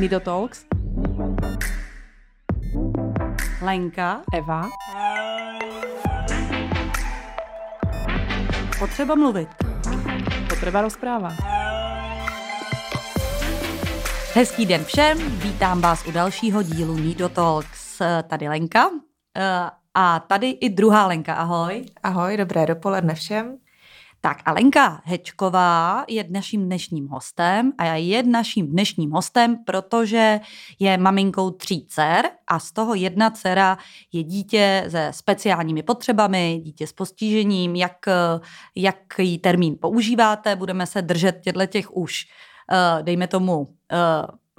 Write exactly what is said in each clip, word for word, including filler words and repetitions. Mido Talks, Lenka, Eva, Potřeba mluvit, Potřeba rozpráva. Hezký den všem, vítám vás u dalšího dílu Mido Talks. Tady Lenka a tady i druhá Lenka, ahoj. Ahoj, dobré dopoledne všem. Tak Alenka Hečková je naším dnešním hostem a je naším dnešním hostem, protože je maminkou tří dcer a z toho jedna dcera je dítě se speciálními potřebami, dítě s postižením. Jak, jaký termín používáte, budeme se držet těch už, dejme tomu,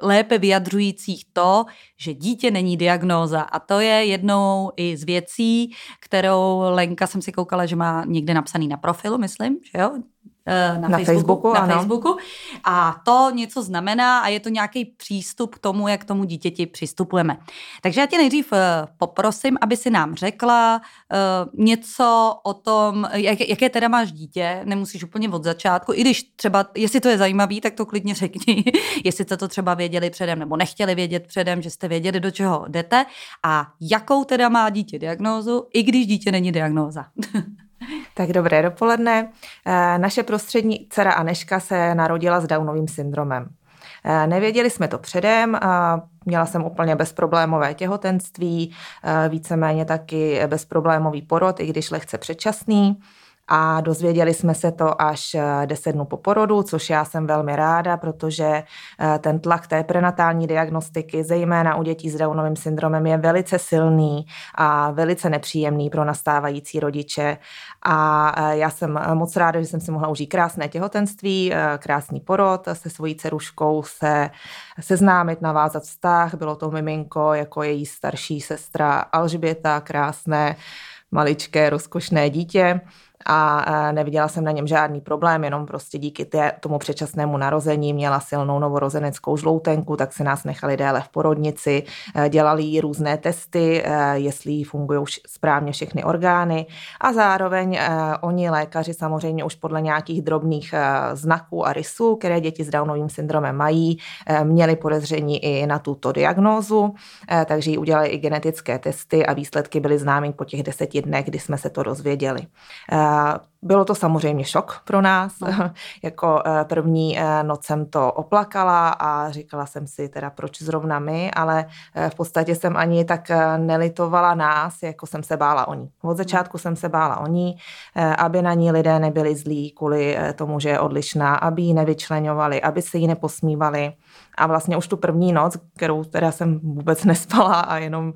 lépe vyjadřujících to, že dítě není diagnóza. A to je jednou i z věcí, kterou Lenka jsem si koukala, že má někde napsaný na profilu, myslím, že jo? Na, na Facebooku. Facebooku, na Facebooku. A to něco znamená a je to nějaký přístup k tomu, jak k tomu dítěti přistupujeme. Takže já tě nejdřív poprosím, aby si nám řekla něco o tom, jaké teda máš dítě, nemusíš úplně od začátku, i když třeba, jestli to je zajímavý, tak to klidně řekni, jestli jste to třeba věděli předem nebo nechtěli vědět předem, že jste věděli, do čeho jdete a jakou teda má dítě diagnózu, i když dítě není diagnóza. Tak dobré dopoledne. Naše prostřední dcera Anežka se narodila s Downovým syndromem. Nevěděli jsme to předem, měla jsem úplně bezproblémové těhotenství, víceméně taky bezproblémový porod, i když lehce předčasný. A dozvěděli jsme se to až deset dnů po porodu, což já jsem velmi ráda, protože ten tlak té prenatální diagnostiky, zejména u dětí s Downovým syndromem, je velice silný a velice nepříjemný pro nastávající rodiče. A já jsem moc ráda, že jsem si mohla užít krásné těhotenství, krásný porod, se svojí dceruškou se seznámit, navázat vztah. Bylo to miminko jako její starší sestra Alžběta, krásné, maličké, rozkošné dítě. A neviděla jsem na něm žádný problém, jenom prostě díky té, tomu předčasnému narození měla silnou novorozeneckou žloutenku, tak si nás nechali déle v porodnici, dělali jí různé testy, jestli fungují správně všechny orgány a zároveň oni lékaři samozřejmě už podle nějakých drobných znaků a rysů, které děti s Downovým syndromem mají, měli podezření i na tuto diagnózu, takže jí udělali i genetické testy a výsledky byly známy po těch deseti dnech, kdy jsme se to dozvěděli. Bylo to samozřejmě šok pro nás. No. Jako první noc jsem to oplakala a říkala jsem si teda, proč zrovna my, ale v podstatě jsem ani tak nelitovala nás, jako jsem se bála o ní. Od začátku jsem se bála o ní, aby na ní lidé nebyli zlí kvůli tomu, že je odlišná, aby ji nevyčleňovali, aby se jí neposmívali. A vlastně už tu první noc, kterou teda jsem vůbec nespala a jenom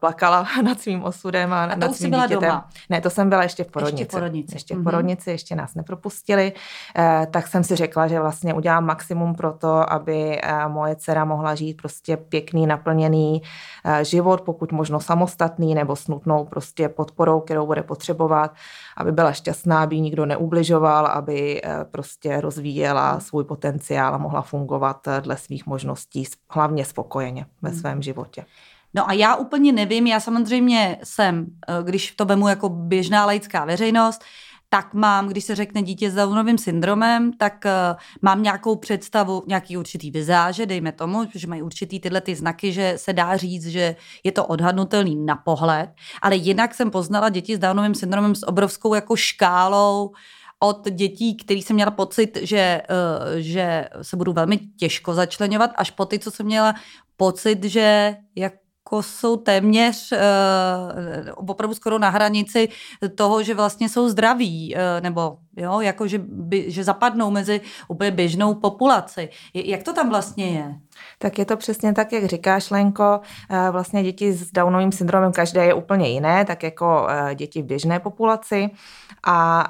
plakala nad svým osudem a, a nad svým dítětem. Doma. Ne, to jsem byla ještě v porodnici. Ještě v porodnici, ještě, v porodnici, mm-hmm. ještě nás nepropustili. Eh, tak jsem si řekla, že vlastně udělám maximum pro to, aby eh, moje dcera mohla žít prostě pěkný, naplněný eh, život, pokud možno samostatný nebo s nutnou prostě podporou, kterou bude potřebovat, aby byla šťastná, aby nikdo neubližoval, aby eh, prostě rozvíjela svůj potenciál a mohla fungovat eh, dle svých možností, hlavně spokojeně ve svém životě. No a já úplně nevím, já samozřejmě jsem, když to vemu jako běžná laická veřejnost, tak mám, když se řekne dítě s Downovým syndromem, tak uh, mám nějakou představu, nějaký určitý vizáže, dejme tomu, že mají určitý tyhle ty znaky, že se dá říct, že je to odhadnutelný na pohled, ale jinak jsem poznala děti s Downovým syndromem s obrovskou jako škálou od dětí, který jsem měla pocit, že, uh, že se budou velmi těžko začleňovat, až po ty, co jsem měla pocit, že jak jako jsou téměř uh, opravdu skoro na hranici toho, že vlastně jsou zdraví, uh, nebo jo, jako že, by, že zapadnou mezi úplně běžnou populaci. Jak to tam vlastně je? Tak je to přesně tak, jak říkáš, Lenko. Vlastně děti s Downovým syndromem každé je úplně jiné, tak jako děti v běžné populaci. A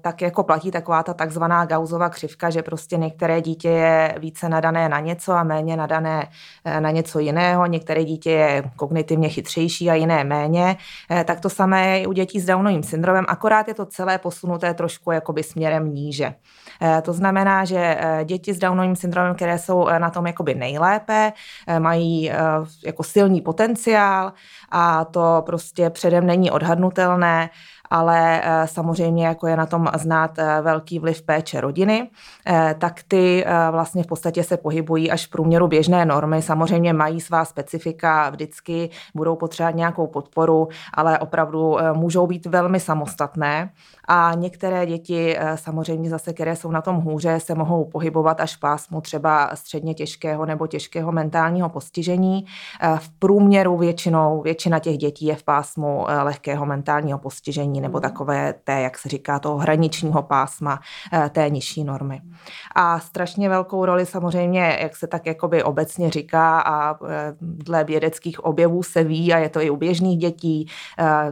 tak jako platí taková ta takzvaná Gaussova křivka, že prostě některé dítě je více nadané na něco a méně nadané na něco jiného. Některé dítě je kognitivně chytřejší a jiné méně. Tak to samé je i u dětí s Downovým syndromem, akorát je to celé posunuté trošku jakoby směrem níže. To znamená, že děti s Downovým syndromem, které jsou na tom jakoby nejlépe, mají jako silný potenciál a to prostě předem není odhadnutelné ale samozřejmě jako je na tom znát velký vliv péče rodiny, tak ty vlastně v podstatě se pohybují až v průměru běžné normy. Samozřejmě mají svá specifika, vždycky budou potřebovat nějakou podporu, ale opravdu můžou být velmi samostatné a některé děti samozřejmě zase, které jsou na tom hůře, se mohou pohybovat až v pásmu třeba středně těžkého nebo těžkého mentálního postižení. V průměru většinou, většina těch dětí je v pásmu lehkého mentálního postižení nebo takové té, jak se říká, toho hraničního pásma, té nižší normy. A strašně velkou roli samozřejmě, jak se tak jakoby obecně říká a dle vědeckých objevů se ví a je to i u běžných dětí,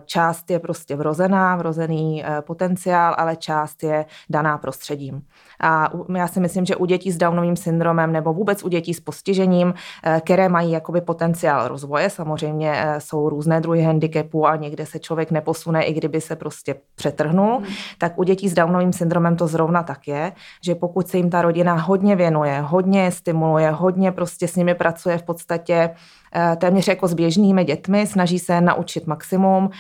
část je prostě vrozená, vrozený potenciál, ale část je daná prostředím. A já si myslím, že u dětí s Downovým syndromem nebo vůbec u dětí s postižením, které mají jakoby potenciál rozvoje, samozřejmě jsou různé druhy handicapů a někde se člověk neposune, i kdyby se prostě přetrhnul, tak u dětí s Downovým syndromem to zrovna tak je, že pokud se jim ta rodina hodně věnuje, hodně je stimuluje, hodně prostě s nimi pracuje v podstatě téměř jako s běžnými dětmi, snaží se naučit maximum,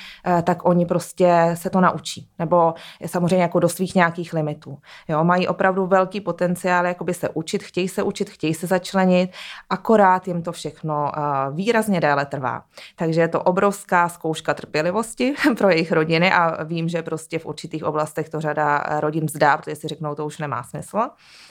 tak oni prostě se to naučí. Nebo samozřejmě jako do svých nějakých limitů. Jo, mají opravdu velký potenciál jakoby se učit, chtějí se učit, chtějí se začlenit, akorát jim to všechno výrazně déle trvá. Takže je to obrovská zkouška trpělivosti pro jejich rodiny a vím, že prostě v určitých oblastech to řada rodin vzdá, protože si řeknou, to už nemá smysl.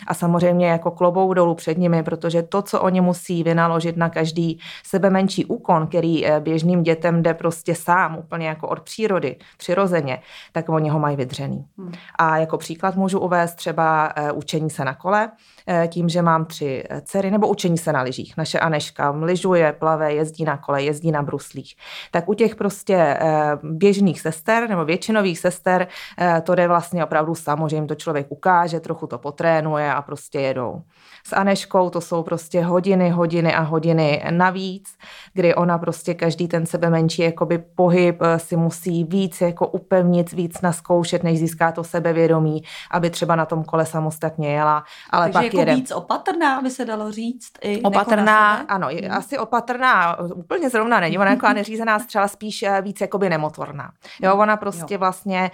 A samozřejmě jako klobouk dolů před nimi, protože to, co oni musí vynaložit na každý sebe menší úkon, který běžným dětem jde prostě sám, úplně jako od přírody, přirozeně, tak oni ho mají vydřený. Hmm. A jako příklad můžu uvést třeba učení se na kole, tím, že mám tři dcery, nebo učení se na lyžích. Naše Anežka lyžuje, plave, jezdí na kole, jezdí na bruslích. Tak u těch prostě běžných sester nebo většinových sester to jde vlastně opravdu samo, že jim to člověk ukáže, trochu to potrénuje a prostě jedou. S Anežkou to jsou prostě hodiny, hodiny a hodiny navíc, kdy ona prostě každý ten sebe menší jakoby pohyb si musí víc jako upevnit, víc naskoušet, než získá to sebevědomí, aby třeba na tom kole samostatně jela. Ale takže pak jako jede víc opatrná, by se dalo říct. I opatrná, ano, hmm. asi opatrná úplně zrovna není, ona jako neřízená střela, spíš víc jakoby nemotorná. Jo, ona prostě jo. Vlastně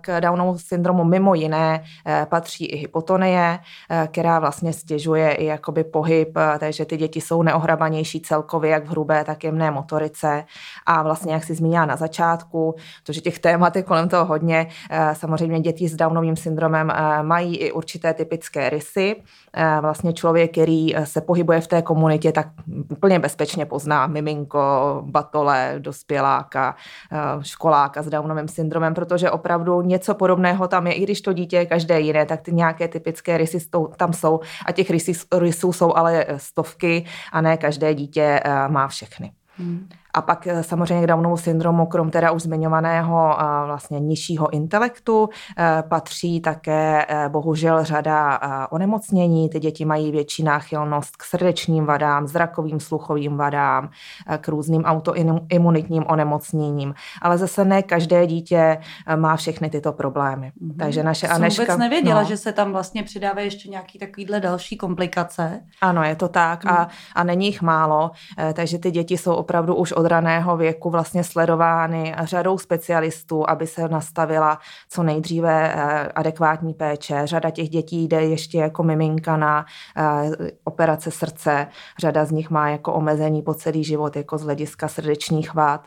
k Downovu syndromu mimo jiné patří i hypotonie, která vlastně stěžuje i jakoby pohyb, takže ty děti jsou neohrabanější celkově, jak v hrubé, tak jemné motorice. A vlastně, jak jsi zmínila na začátku, protože těch témat je kolem toho hodně, samozřejmě děti s Downovým syndromem mají i určité typické rysy. Vlastně člověk, který se pohybuje v té komunitě, tak úplně bezpečně pozná miminko, batole, dospěláka, školáka s Downovým syndromem, protože opravdu něco podobného tam je, i když to dítě je každé jiné, tak ty nějaké typické rysy tam jsou a těch rysů, rysů jsou ale stovky a ne každé dítě má všechny. Hmm. A pak samozřejmě k Downovu syndromu, krom teda už zmiňovaného vlastně nižšího intelektu, patří také bohužel řada onemocnění. Ty děti mají větší náchylnost k srdečním vadám, zrakovým, sluchovým vadám, k různým autoimunitním onemocněním. Ale zase ne každé dítě má všechny tyto problémy. Hmm. Takže naše Jsem Anežka... vůbec nevěděla, no, že se tam vlastně přidávají ještě nějaký takovýhle další komplikace. Ano, je to tak hmm. a, a není jich málo. Takže ty děti jsou opravdu už od raného věku vlastně sledovány řadou specialistů, aby se nastavila co nejdříve adekvátní péče. Řada těch dětí jde ještě jako miminka na operace srdce. Řada z nich má jako omezení po celý život jako z hlediska srdečních vad.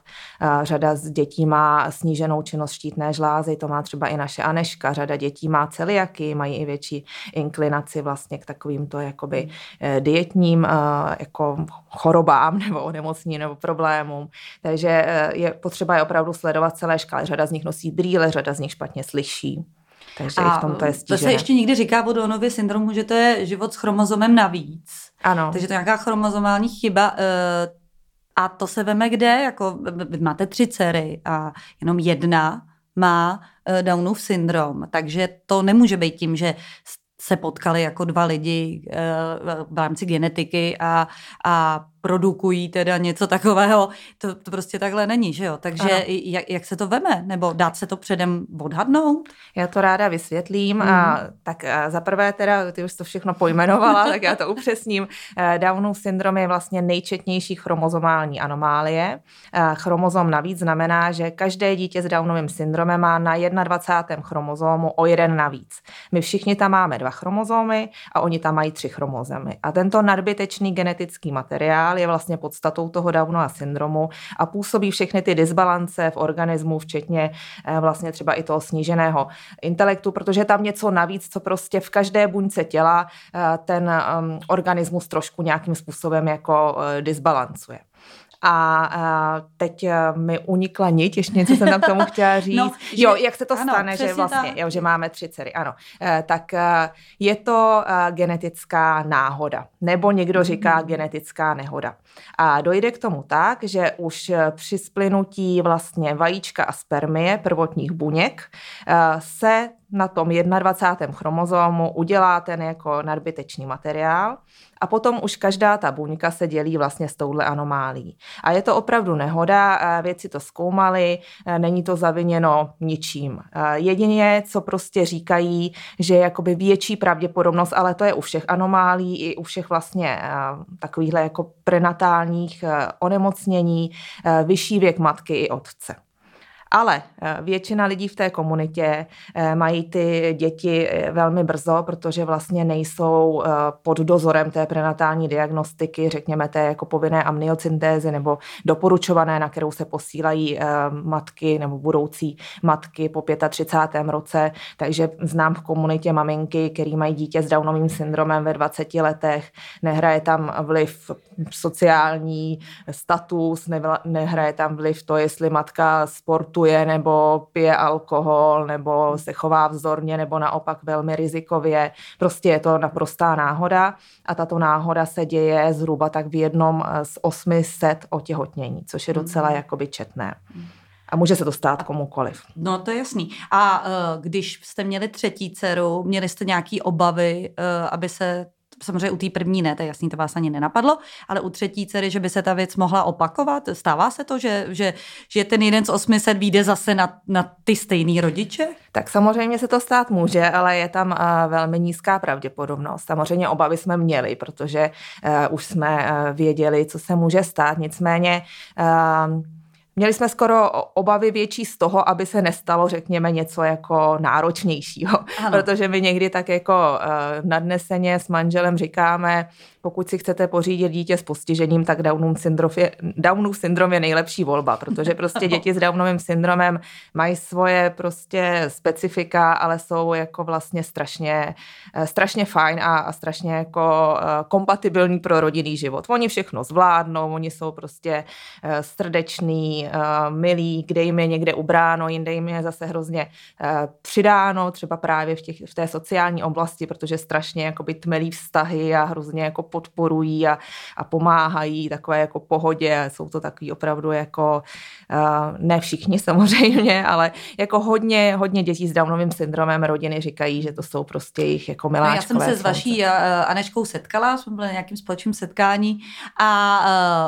Řada z dětí má sníženou činnost štítné žlázy, to má třeba i naše Anežka. Řada dětí má celiaky, mají i větší inklinaci vlastně k takovýmto jakoby dietním jako chorobám nebo onemocnění nebo problémům. Takže je potřeba je opravdu sledovat celé škály. Řada z nich nosí brýle, řada z nich špatně slyší. Takže a i v tom to je stížené. To se ještě někdy říká o Downově syndromu, že to je život s chromozomem navíc. Ano. Takže to je nějaká chromozomální chyba. A to se veme kde? Jako, máte tři dcery a jenom jedna má Downův syndrom. Takže to nemůže být tím, že se potkali jako dva lidi v rámci genetiky a, a produkují teda něco takového, to, to prostě takhle není, že jo? Takže jak, jak se to veme? Nebo dát se to předem odhadnout? Já to ráda vysvětlím. Mm. A, tak a zaprvé teda, ty už to všechno pojmenovala, tak já to upřesním. Downův syndrom je vlastně nejčetnější chromozomální anomálie. Chromozom navíc znamená, že každé dítě s Downovým syndromem má na dvacátém prvním chromozomu o jeden navíc. My všichni tam máme dva chromozomy a oni tam mají tři chromozomy. A tento nadbytečný genetický materiál je vlastně podstatou toho Downova syndromu a působí všechny ty disbalance v organismu, včetně vlastně třeba i toho sníženého intelektu, protože je tam něco navíc, co prostě v každé buňce těla ten organismus trošku nějakým způsobem jako disbalancuje. A teď mi unikla niť, ještě něco jsem tam k tomu chtěla říct. No, že, jo, jak se to ano, stane, že vlastně, ta... jo, že máme tři dcery, ano. Tak je to genetická náhoda, nebo někdo říká mm-hmm. genetická nehoda. A dojde k tomu tak, že už při splynutí vlastně vajíčka a spermie prvotních buněk se na tom dvacátém prvním chromozomu udělá ten jako nadbytečný materiál a potom už každá ta buňka se dělí vlastně s touhle anomálií. A je to opravdu nehoda, vědci to zkoumali, není to zaviněno ničím. Jedině, co prostě říkají, že jakoby větší pravděpodobnost, ale to je u všech anomálií i u všech vlastně takovýchhle jako prenatálních onemocnění, vyšší věk matky i otce. Ale většina lidí v té komunitě mají ty děti velmi brzo, protože vlastně nejsou pod dozorem té prenatální diagnostiky, řekněme té jako povinné amniocentézy nebo doporučované, na kterou se posílají matky nebo budoucí matky po třicátém pátém roce. Takže znám v komunitě maminky, který mají dítě s Downovým syndromem ve dvaceti letech. Nehraje tam vliv sociální status, nehraje tam vliv to, jestli matka sportu nebo pije alkohol, nebo se chová vzorně, nebo naopak velmi rizikově. Prostě je to naprostá náhoda a tato náhoda se děje zhruba tak v jednom z osmi set otěhotnění, což je docela jakoby četné. A může se to stát komukoliv. No to je jasný. A uh, když jste měli třetí dceru, měli jste nějaký obavy, uh, aby se samozřejmě u té první ne, to je jasný, to vás ani nenapadlo, ale u třetí dcery, že by se ta věc mohla opakovat? Stává se to, že, že, že ten jeden z osmi set vyjde zase na, na ty stejný rodiče? Tak samozřejmě se to stát může, ale je tam velmi nízká pravděpodobnost. Samozřejmě obavy jsme měli, protože už jsme věděli, co se může stát, nicméně... Měli jsme skoro obavy větší z toho, aby se nestalo, řekněme, něco jako náročnějšího. Ano. Protože my někdy tak jako nadneseně s manželem říkáme, pokud si chcete pořídit dítě s postižením, tak Downův syndrom je, Downův syndrom je nejlepší volba, protože prostě děti s Downovým syndromem mají svoje prostě specifika, ale jsou jako vlastně strašně, strašně fajn a, a strašně jako kompatibilní pro rodinný život. Oni všechno zvládnou, oni jsou prostě srdeční, milí, kde jim je někde ubráno, jinde jim je zase hrozně přidáno, třeba právě v, těch, v té sociální oblasti, protože strašně jakoby tmelí vztahy a hrozně jako podporují a, a pomáhají takové jako pohodě. Jsou to takový opravdu jako, uh, ne všichni samozřejmě, ale jako hodně, hodně dětí s Downovým syndromem rodiny říkají, že to jsou prostě jejich jako miláčkové. Já jsem se s vaší uh, Anežkou setkala, jsme byli na nějakým společným setkání a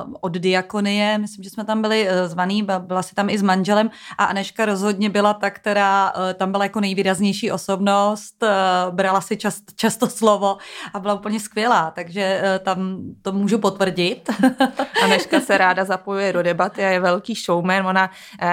uh, od Diakonie, myslím, že jsme tam byli uh, zvaný, byla si tam i s manželem a Anežka rozhodně byla ta, která uh, tam byla jako nejvýraznější osobnost, uh, brala si čas, často slovo a byla úplně skvělá, takže že tam to můžu potvrdit. Anežka se ráda zapojuje do debaty a je velký showman. Ona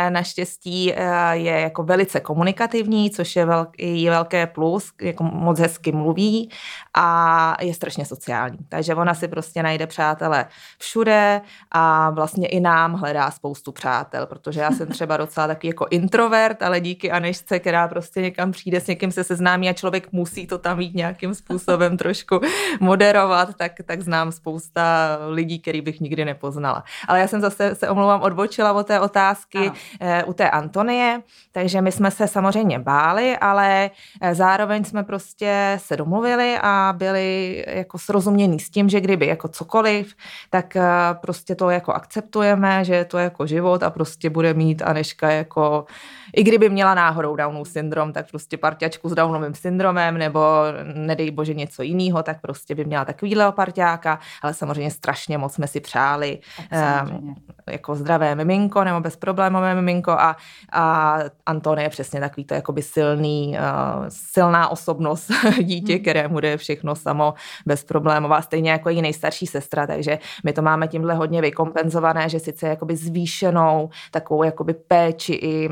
naštěstí je jako velice komunikativní, což je velký, velké plus, jako moc hezky mluví a je strašně sociální. Takže ona si prostě najde přátele všude a vlastně i nám hledá spoustu přátel, protože já jsem třeba docela takový jako introvert, ale díky Anežce, která prostě někam přijde, s někým se seznámí a člověk musí to tam jít nějakým způsobem trošku moderovat, Tak, tak znám spousta lidí, který bych nikdy nepoznala. Ale já jsem zase, se omlouvám, odbočila od té otázky eh, u té Antonie, takže my jsme se samozřejmě báli, ale zároveň jsme prostě se domluvili a byli jako srozumění s tím, že kdyby jako cokoliv, tak eh, prostě to jako akceptujeme, že to je jako život, život a prostě bude mít Anežka jako, i kdyby měla náhodou Downův syndrom, tak prostě parťačku s Downovým syndromem nebo nedej bože něco jiného, tak prostě by měla takovýhle parťáka, ale samozřejmě strašně moc jsme si přáli um, jako zdravé miminko nebo bezproblémové miminko a, a Anton je přesně takový to jakoby silný, uh, silná osobnost dítě, kterému jde všechno samo bezproblémová, stejně jako její nejstarší sestra, takže my to máme tímhle hodně vykompenzované, že sice jakoby zvýšenou takovou jakoby péči i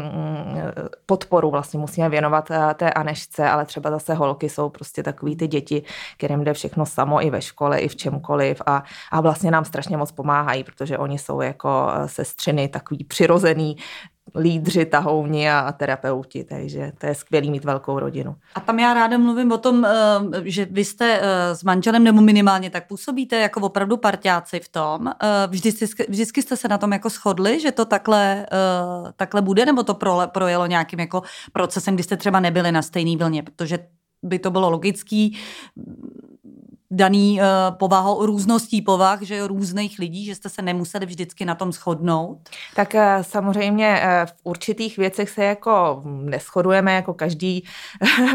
podporu vlastně musíme věnovat té Anežce, ale třeba zase holky jsou prostě takový ty děti, kterým jde všechno samo i ve škole, i v čemkoliv a, a vlastně nám strašně moc pomáhají, protože oni jsou jako sestřiny takový přirozený lídři, tahouni a terapeuti, takže to je skvělý mít velkou rodinu. A tam já ráda mluvím o tom, že vy jste s manželem nebo minimálně tak působíte jako opravdu parťáci v tom. Vždycky, vždycky jste se na tom jako shodli, že to takhle, takhle bude, nebo to projelo nějakým jako procesem, kdy jste třeba nebyli na stejný vlně, protože by to bylo logický, daný uh, povahou, růzností povah, že různých lidí, že jste se nemuseli vždycky na tom shodnout? Tak uh, samozřejmě uh, v určitých věcech se jako neshodujeme, jako každý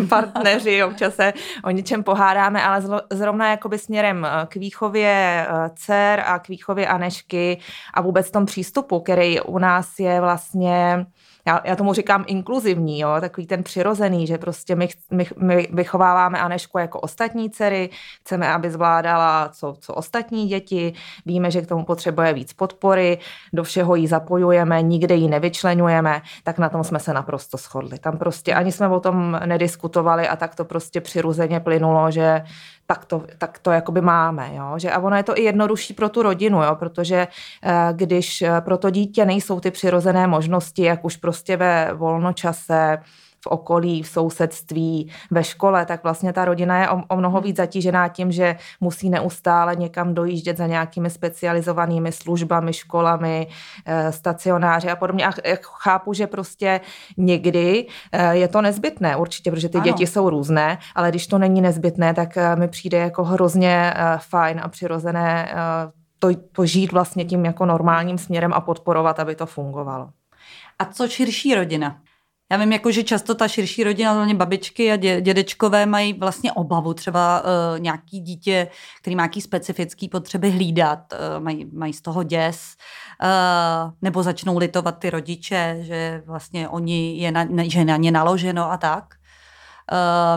partneři, občas se o něčem pohádáme, ale zlo, zrovna jakoby směrem k výchově uh, dcer a k výchově Anežky a vůbec tom přístupu, který u nás je vlastně Já, já tomu říkám inkluzivní, jo, takový ten přirozený, že prostě my, my, my vychováváme Anežku jako ostatní dcery, chceme, aby zvládala co, co ostatní děti, víme, že k tomu potřebuje víc podpory, do všeho ji zapojujeme, nikde ji nevyčleňujeme, tak na tom jsme se naprosto shodli. Tam prostě ani jsme o tom nediskutovali a tak to prostě přirozeně plynulo, že tak to, tak to jakoby máme. Jo? Že, a ono je to i jednodušší pro tu rodinu, jo? Protože když pro to dítě nejsou ty přirozené možnosti, jak už prostě ve volnočase, v okolí, v sousedství, ve škole, tak vlastně ta rodina je o, o mnoho víc zatížená tím, že musí neustále někam dojíždět za nějakými specializovanými službami, školami, stacionáři a podobně. A chápu, že prostě někdy je to nezbytné určitě, protože ty ano. děti jsou různé, ale když to není nezbytné, tak mi přijde jako hrozně fajn a přirozené to, to žít vlastně tím jako normálním směrem a podporovat, aby to fungovalo. A co širší rodina? Já vím, jako, že často ta širší rodina, hlavně babičky a dě, dědečkové mají vlastně obavu třeba uh, nějaký dítě, který má nějaký specifický potřeby hlídat, uh, mají, mají z toho děs, uh, nebo začnou litovat ty rodiče, že vlastně oni je na, že na ně naloženo a tak.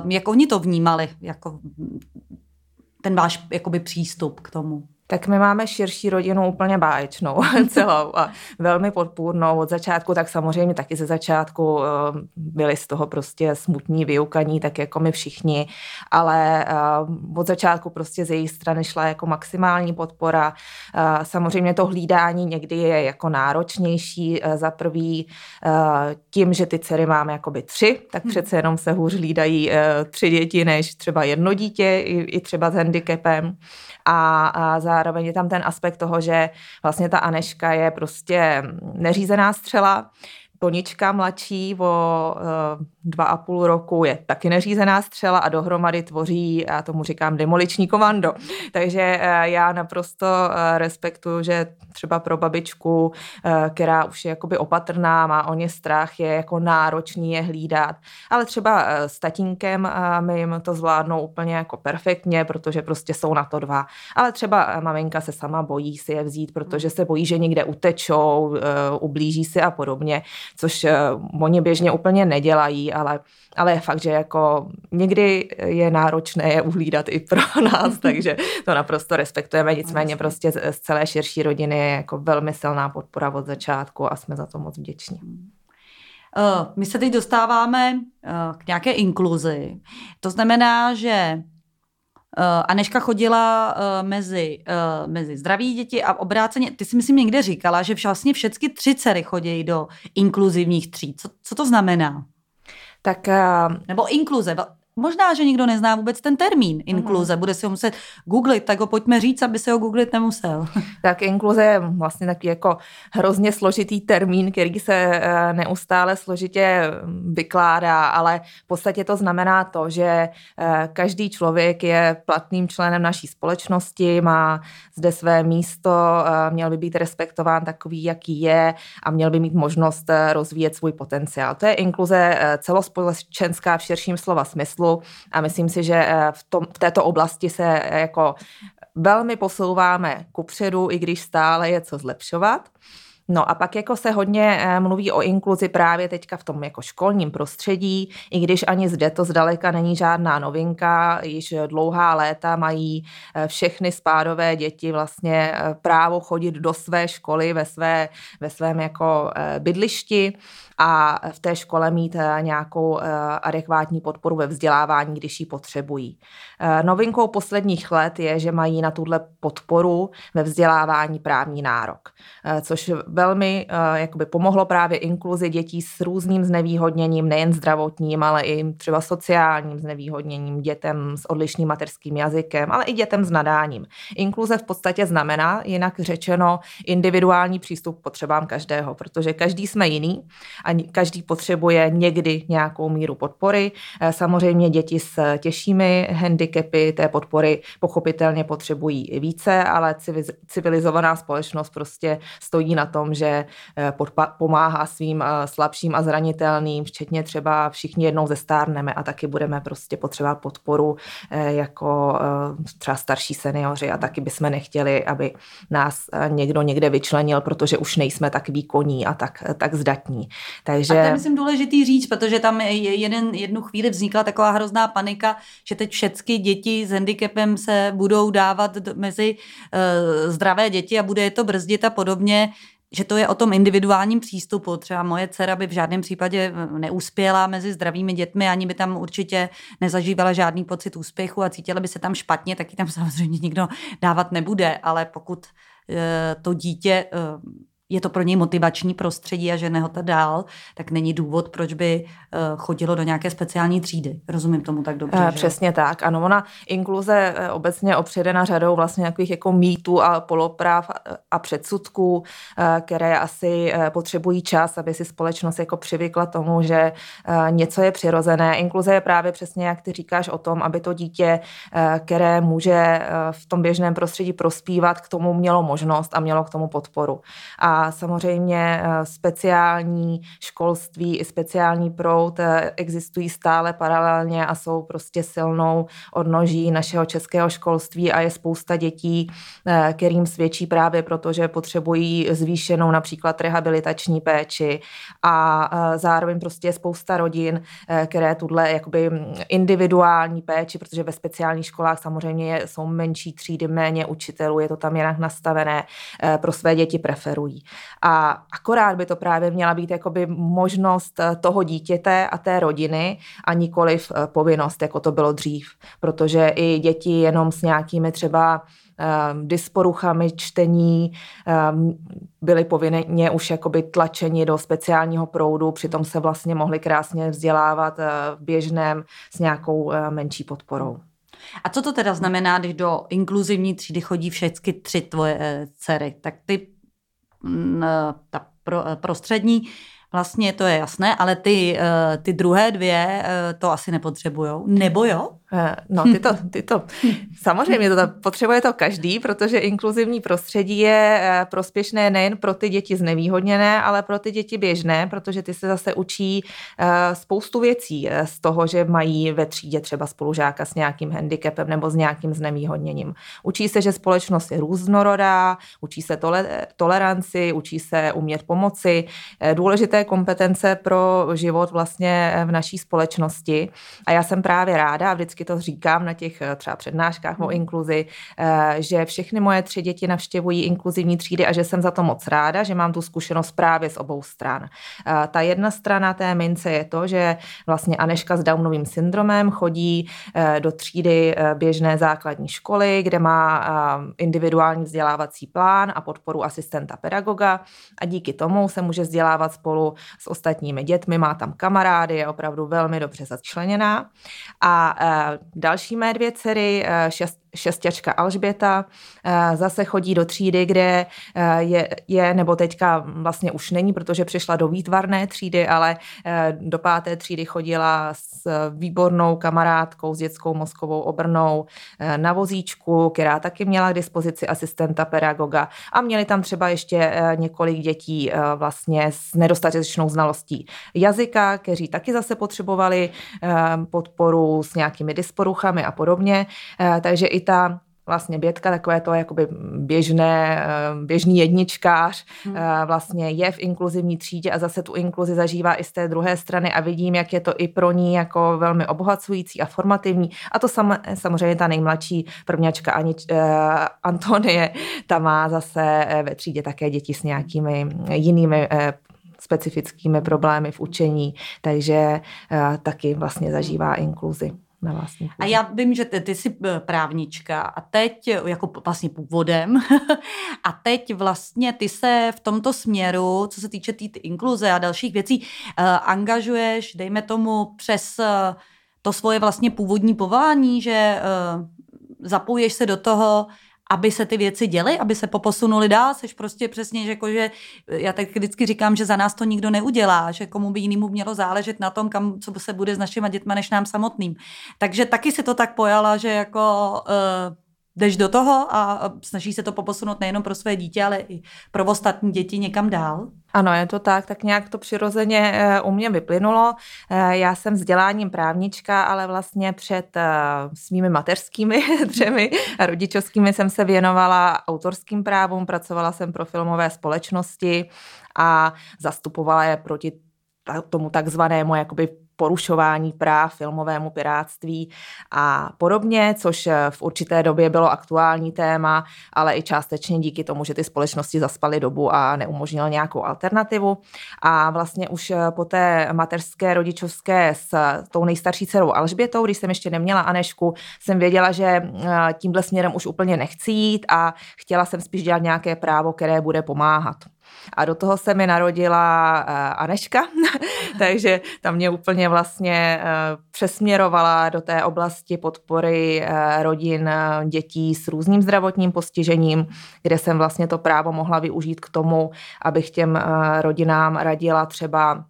Uh, jak oni to vnímali, jako ten váš jakoby, přístup k tomu? Tak my máme širší rodinu úplně báječnou celou a velmi podpůrnou od začátku, tak samozřejmě taky ze začátku byli z toho prostě smutní, vyukaní, tak jako my všichni, ale od začátku prostě z její strany šla jako maximální podpora. Samozřejmě to hlídání někdy je jako náročnější, za prvý tím, že ty dcery máme jakoby tři, tak přece jenom se hůř hlídají tři děti než třeba jedno dítě, i třeba s handicapem a, a za zároveň je tam ten aspekt toho, že vlastně ta Anežka je prostě neřízená střela, Tonička mladší o uh, dva a půl roku je taky neřízená střela a dohromady tvoří, já tomu říkám, demoliční komando. Takže uh, já naprosto uh, respektuju, že třeba pro babičku, uh, která už je jakoby opatrná, má o ně strach, je jako náročný je hlídat. Ale třeba uh, s tatínkem uh, my jim to zvládnou úplně jako perfektně, protože prostě jsou na to dva. Ale třeba uh, maminka se sama bojí si je vzít, protože se bojí, že někde utečou, uh, ublíží si a podobně. Což oni běžně úplně nedělají, ale, ale je fakt, že jako někdy je náročné je uhlídat i pro nás, takže to naprosto respektujeme, nicméně prostě z celé širší rodiny je jako velmi silná podpora od začátku a jsme za to moc vděční. My se teď dostáváme k nějaké inkluzi. To znamená, že Anežka chodila mezi, mezi zdraví děti a obráceně, ty si myslím někde říkala, že vlastně všechny tři dcery chodí do inkluzivních tříd. Co, co to znamená? Tak, nebo inkluze, Možná, že nikdo nezná vůbec ten termín inkluze, bude si ho muset googlit, tak ho pojďme říct, aby se ho googlit nemusel. Tak inkluze je vlastně taky jako hrozně složitý termín, který se neustále složitě vykládá, ale v podstatě to znamená to, že každý člověk je platným členem naší společnosti, má zde své místo, měl by být respektován takový, jaký je a měl by mít možnost rozvíjet svůj potenciál. To je inkluze celospolečenská v širším slova smyslu, a myslím si, že v, tom, v této oblasti se jako velmi posouváme kupředu, i když stále je co zlepšovat. No a pak jako se hodně mluví o inkluzi právě teďka v tom jako školním prostředí, i když ani zde to zdaleka není žádná novinka, již dlouhá léta mají všechny spádové děti vlastně právo chodit do své školy ve, své, ve svém jako bydlišti a v té škole mít nějakou adekvátní podporu ve vzdělávání, když ji potřebují. Novinkou posledních let je, že mají na tuhle podporu ve vzdělávání právní nárok, což velmi jakoby pomohlo právě inkluzi dětí s různým znevýhodněním, nejen zdravotním, ale i třeba sociálním znevýhodněním, dětem s odlišným mateřským jazykem, ale i dětem s nadáním. Inkluze v podstatě znamená, jinak řečeno, individuální přístup k potřebám každého, protože každý jsme jiný a každý potřebuje někdy nějakou míru podpory. Samozřejmě děti s těžšími handicapy té podpory pochopitelně potřebují i více, ale civilizovaná společnost prostě stojí na tom, že podpa- pomáhá svým slabším a zranitelným, včetně třeba všichni jednou zestárneme a taky budeme prostě potřebovat podporu jako třeba starší seniori a taky bychom nechtěli, aby nás někdo někde vyčlenil, protože už nejsme tak výkonní a tak, tak zdatní. Takže... A to je, myslím, důležitý říct, protože tam jeden, jednu chvíli vznikla taková hrozná panika, že teď všechny děti s handicapem se budou dávat mezi uh, zdravé děti a bude je to brzdit a podobně. Že to je o tom individuálním přístupu. Třeba moje dcera by v žádném případě neuspěla mezi zdravými dětmi, ani by tam určitě nezažívala žádný pocit úspěchu a cítila by se tam špatně, tak ji tam samozřejmě nikdo dávat nebude. Ale pokud to dítě, je to pro něj motivační prostředí a žene ho ta dál, tak není důvod, proč by chodilo do nějaké speciální třídy. Rozumím tomu tak dobře, že? Přesně tak. Ano, ona inkluze obecně opředena řadou vlastně nějakých jako mýtů a polopráv a předsudků, které asi potřebují čas, aby si společnost jako přivykla tomu, že něco je přirozené. Inkluze je právě přesně, jak ty říkáš, o tom, aby to dítě, které může v tom běžném prostředí prospívat, k tomu mělo možnost a mělo k tomu podporu. A A samozřejmě speciální školství i speciální proud existují stále paralelně a jsou prostě silnou odnoží našeho českého školství a je spousta dětí, kterým svědčí právě proto, že potřebují zvýšenou například rehabilitační péči a zároveň prostě je spousta rodin, které tuhle jakoby individuální péči, protože ve speciálních školách samozřejmě jsou menší třídy, méně učitelů, je to tam jinak nastavené, pro své děti preferují. A akorát by to právě měla být jakoby možnost toho dítěte a té rodiny a nikoliv povinnost, jako to bylo dřív, protože i děti jenom s nějakými třeba dysporuchami čtení byli povinně už jakoby tlačeni do speciálního proudu, přitom se vlastně mohli krásně vzdělávat v běžném s nějakou menší podporou. A co to teda znamená, když do inkluzivní třídy chodí všechny tři tvoje dcery? Tak ty ta pro, prostřední, vlastně to je jasné, ale ty, ty druhé dvě to asi nepotřebujou, nebo jo? No, ty to, ty to. Samozřejmě to potřebuje to každý, protože inkluzivní prostředí je prospěšné nejen pro ty děti znevýhodněné, ale pro ty děti běžné, protože ty se zase učí spoustu věcí z toho, že mají ve třídě třeba spolužáka s nějakým handicapem nebo s nějakým znevýhodněním. Učí se, že společnost je různorodá, učí se tole, toleranci, učí se umět pomoci, důležité kompetence pro život vlastně v naší společnosti. A já jsem právě ráda a vždycky vždycky to říkám na těch třeba přednáškách mm. o inkluzi, že všechny moje tři děti navštěvují inkluzivní třídy a že jsem za to moc ráda, že mám tu zkušenost právě z obou stran. Ta jedna strana té mince je to, že vlastně Anežka s Downovým syndromem chodí do třídy běžné základní školy, kde má individuální vzdělávací plán a podporu asistenta pedagoga a díky tomu se může vzdělávat spolu s ostatními dětmi, má tam kamarády, je opravdu velmi dobře začleněná. A další mé dvě dcery, šest šestěčka Alžběta, zase chodí do třídy, kde je, je, nebo teďka vlastně už není, protože přišla do výtvarné třídy, ale do páté třídy chodila s výbornou kamarádkou, s dětskou mozkovou obrnou na vozíčku, která taky měla k dispozici asistenta pedagoga a měli tam třeba ještě několik dětí vlastně s nedostatečnou znalostí jazyka, kteří taky zase potřebovali podporu s nějakými dysporuchami a podobně, takže i ta vlastně Bětka, takové to jakoby běžné, běžný jedničkář, hmm. vlastně je v inkluzivní třídě a zase tu inkluzi zažívá i z té druhé strany a vidím, jak je to i pro ní jako velmi obohacující a formativní. A to sam, samozřejmě ta nejmladší prvňačka Anič, eh, Antonie, ta má zase ve třídě také děti s nějakými jinými eh, specifickými problémy v učení, takže eh, taky vlastně zažívá inkluzi. A já vím, že ty, ty jsi právnička a teď, jako vlastně původem, a teď vlastně ty se v tomto směru, co se týče té inkluze a dalších věcí, eh, angažuješ, dejme tomu, přes eh, to svoje vlastně původní povolání, že eh, zapojuješ se do toho, aby se ty věci děly, aby se poposunuly dál, seš prostě přesně, že, jako, že já tak vždycky říkám, že za nás to nikdo neudělá, že komu by jinému mělo záležet na tom, kam, co se bude s našima dětma, než nám samotným. Takže taky si to tak pojala, že jako uh, jdeš do toho a snaží se to poposunout nejenom pro své dítě, ale i pro ostatní děti někam dál. Ano, je to tak, tak nějak to přirozeně u mě vyplynulo. Já jsem vzděláním právnička, ale vlastně před svými mateřskými dřemi a rodičovskými jsem se věnovala autorským právům, pracovala jsem pro filmové společnosti a zastupovala je proti tomu takzvanému jakoby porušování práv, filmovému pirátství a podobně, což v určité době bylo aktuální téma, ale i částečně díky tomu, že ty společnosti zaspaly dobu a neumožnilo nějakou alternativu. A vlastně už po té mateřské, rodičovské s tou nejstarší dcerou Alžbětou, když jsem ještě neměla Anežku, jsem věděla, že tímhle směrem už úplně nechci jít a chtěla jsem spíš dělat nějaké právo, které bude pomáhat. A do toho se mi narodila Anežka, takže ta mě úplně vlastně přesměrovala do té oblasti podpory rodin dětí s různým zdravotním postižením, kde jsem vlastně to právo mohla využít k tomu, abych těm rodinám radila třeba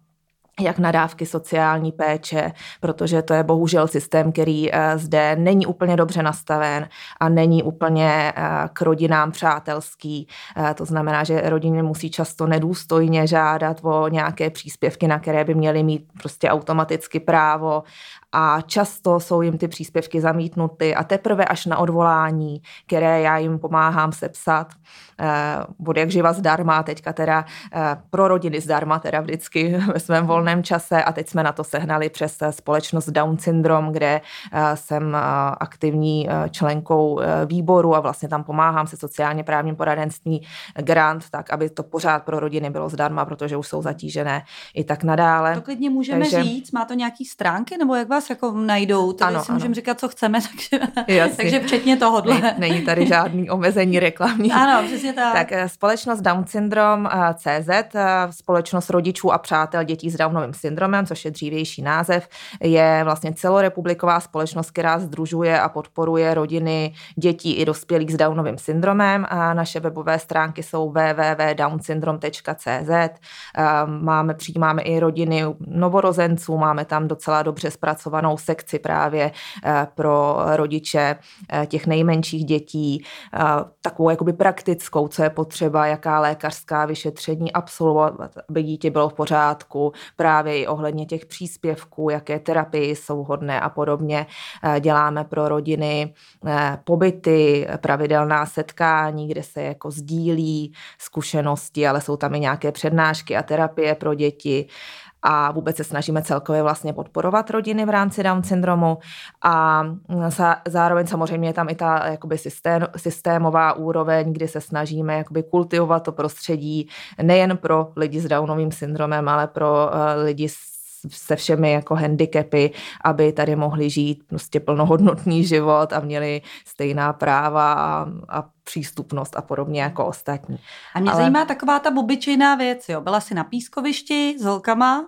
jak na dávky sociální péče, protože to je bohužel systém, který zde není úplně dobře nastaven a není úplně k rodinám přátelský. To znamená, že rodiny musí často nedůstojně žádat o nějaké příspěvky, na které by měly mít prostě automaticky právo a často jsou jim ty příspěvky zamítnuty a teprve až na odvolání, které já jim pomáhám sepsat, bude jak živa zdarma, teďka teda pro rodiny zdarma, teda vždycky ve svém volném čase a teď jsme na to sehnali přes společnost Down syndrom, kde jsem aktivní členkou výboru a vlastně tam pomáhám se sociálně právním poradenství grant, tak aby to pořád pro rodiny bylo zdarma, protože už jsou zatížené i tak nadále. To klidně můžeme Takže... říct, má to nějaký stránky, nebo jak vás jako najdou, tady ano, si můžeme říkat, co chceme, takže, takže včetně tohodle. Není tady žádný omezení reklamní. Ano, přesně tak. Tak společnost down syndrom tečka cé zet, společnost rodičů a přátel dětí s Downovým syndromem, což je dřívější název, je vlastně celorepubliková společnost, která sdružuje a podporuje rodiny dětí i dospělých s Downovým syndromem. A naše webové stránky jsou w w w tečka down syndrom tečka cé zet. Máme, přijímáme i rodiny novorozenců, máme tam docela dobře zpracovanou sekci právě pro rodiče těch nejmenších dětí, takovou jakoby praktickou, co je potřeba, jaká lékařská vyšetření absolvovat, aby dítě bylo v pořádku, právě i ohledně těch příspěvků, jaké terapie jsou hodné a podobně. Děláme pro rodiny pobyty, pravidelná setkání, kde se jako sdílí zkušenosti, ale jsou tam i nějaké přednášky a terapie pro děti. a vůbec se snažíme celkově vlastně podporovat rodiny v rámci Down syndromu a zároveň samozřejmě je tam i ta jakoby systém, systémová úroveň, kdy se snažíme jakoby kultivovat to prostředí nejen pro lidi s Downovým syndromem, ale pro lidi s se všemi jako handicapy, aby tady mohli žít prostě plnohodnotný život a měli stejná práva a, a přístupnost a podobně jako ostatní. A mě Ale... zajímá taková ta bobyčejná věc, jo. Byla jsi na pískovišti s holkama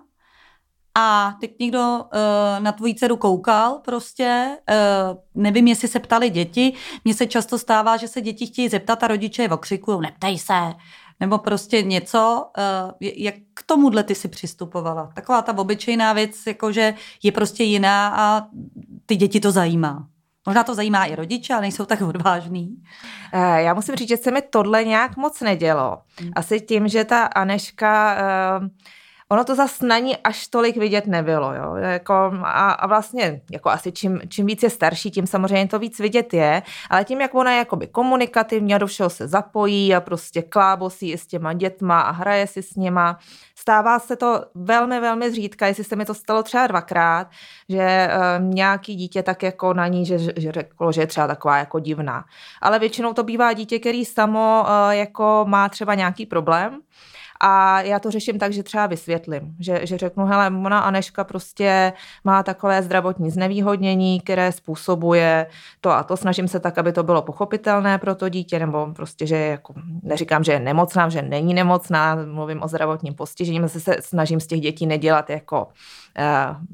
a teď někdo uh, na tvojí dceru koukal prostě, uh, nevím, jestli se ptali děti. Mně se často stává, že se děti chtějí zeptat a rodiče je okřikují, neptej se, nebo prostě něco, jak k tomuhle ty si přistupovala? Taková ta obyčejná věc, jakože je prostě jiná a ty děti to zajímá. Možná to zajímá i rodiče, ale nejsou tak odvážný. Já musím říct, že se mi tohle nějak moc nedělo. Asi tím, že ta Anežka... Ono to zas na ní až tolik vidět nebylo. Jo? Jako, a, a vlastně jako asi čím, čím víc je starší, tím samozřejmě to víc vidět je, ale tím, jak ona je jakoby komunikativní a do všeho se zapojí a prostě klábosí i s těma dětma a hraje si s nima. Stává se to velmi, velmi zřídka, jestli se mi to stalo třeba dvakrát, že um, nějaký dítě tak jako na ní, že, že řeklo, že je třeba taková jako divná. Ale většinou to bývá dítě, který samo uh, jako má třeba nějaký problém. A já to řeším tak, že třeba vysvětlím, že, že řeknu, hele, ona Anežka prostě má takové zdravotní znevýhodnění, které způsobuje to a to. Snažím se tak, aby to bylo pochopitelné pro to dítě, nebo prostě, že jako, neříkám, že je nemocná, že není nemocná, mluvím o zdravotním postižení, zase se snažím z těch dětí nedělat jako... Uh,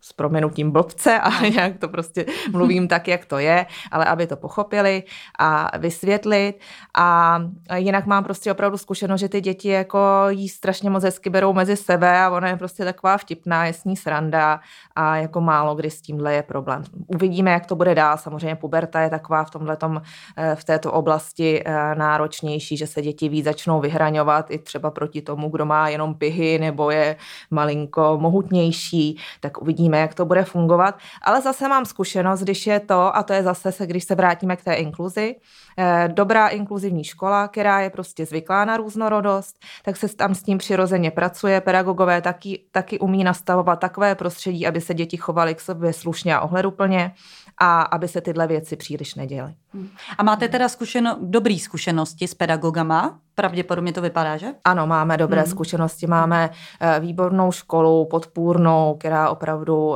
s proměnutím blbce a nějak to prostě mluvím tak, jak to je, ale aby to pochopili a vysvětlit. A jinak mám prostě opravdu zkušenost, že ty děti jako jí strašně moc hezky berou mezi sebe a ona je prostě taková vtipná, je s ní sranda a jako málo kdy s tímhle je problém. Uvidíme, jak to bude dál. Samozřejmě puberta je taková v tomhletom, v této oblasti náročnější, že se děti víc začnou vyhraňovat i třeba proti tomu, kdo má jenom pihy nebo je malinko mohutnější, tak uvidíme, jak to bude fungovat, ale zase mám zkušenost, když je to, a to je zase, se, když se vrátíme k té inkluzi, eh, dobrá inkluzivní škola, která je prostě zvyklá na různorodost, tak se tam s tím přirozeně pracuje, pedagogové taky, taky umí nastavovat takové prostředí, aby se děti chovaly k sobě slušně a ohleduplně a aby se tyhle věci příliš neděly. A máte teda zkušeno, dobrý zkušenosti s pedagogama? Pravděpodobně to vypadá, že? Ano, máme dobré mm. zkušenosti, máme výbornou školu, podpůrnou, která opravdu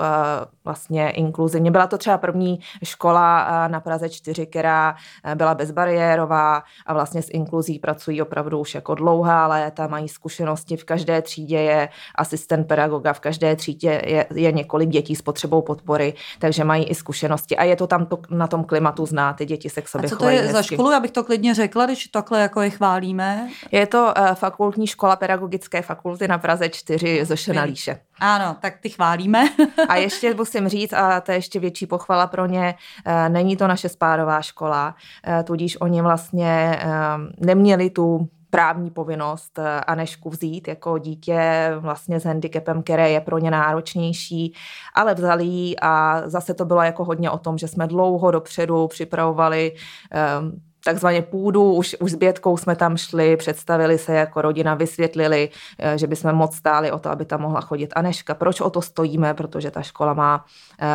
vlastně inkluzivně. Byla to třeba první škola na Praze čtyři, která byla bezbariérová a vlastně s inkluzí pracují opravdu už jako dlouhá léta, mají zkušenosti, v každé třídě je asistent pedagoga, v každé třídě je, je několik dětí s potřebou podpory, takže mají i zkušenosti a je to tam to, na tom klimatu znát, ty děti se k sobě chovají. A co to je za školu, abych to klidně řekla, když takhle jako je chválíme? Je to uh, fakultní škola pedagogické fakulty na Praze čtyři ze Šenalíše. Ano, tak ty chválíme. A ještě musím říct, a to je ještě větší pochvala pro ně, uh, není to naše spádová škola, uh, tudíž oni vlastně uh, neměli tu právní povinnost Anežku vzít jako dítě vlastně s handicapem, které je pro ně náročnější, ale vzali ji a zase to bylo jako hodně o tom, že jsme dlouho dopředu připravovali um, takzvaně půdu, už, už s Bětkou jsme tam šli, představili se jako rodina, vysvětlili, že bychom moc stáli o to, aby tam mohla chodit Anežka. Proč o to stojíme? Protože ta škola má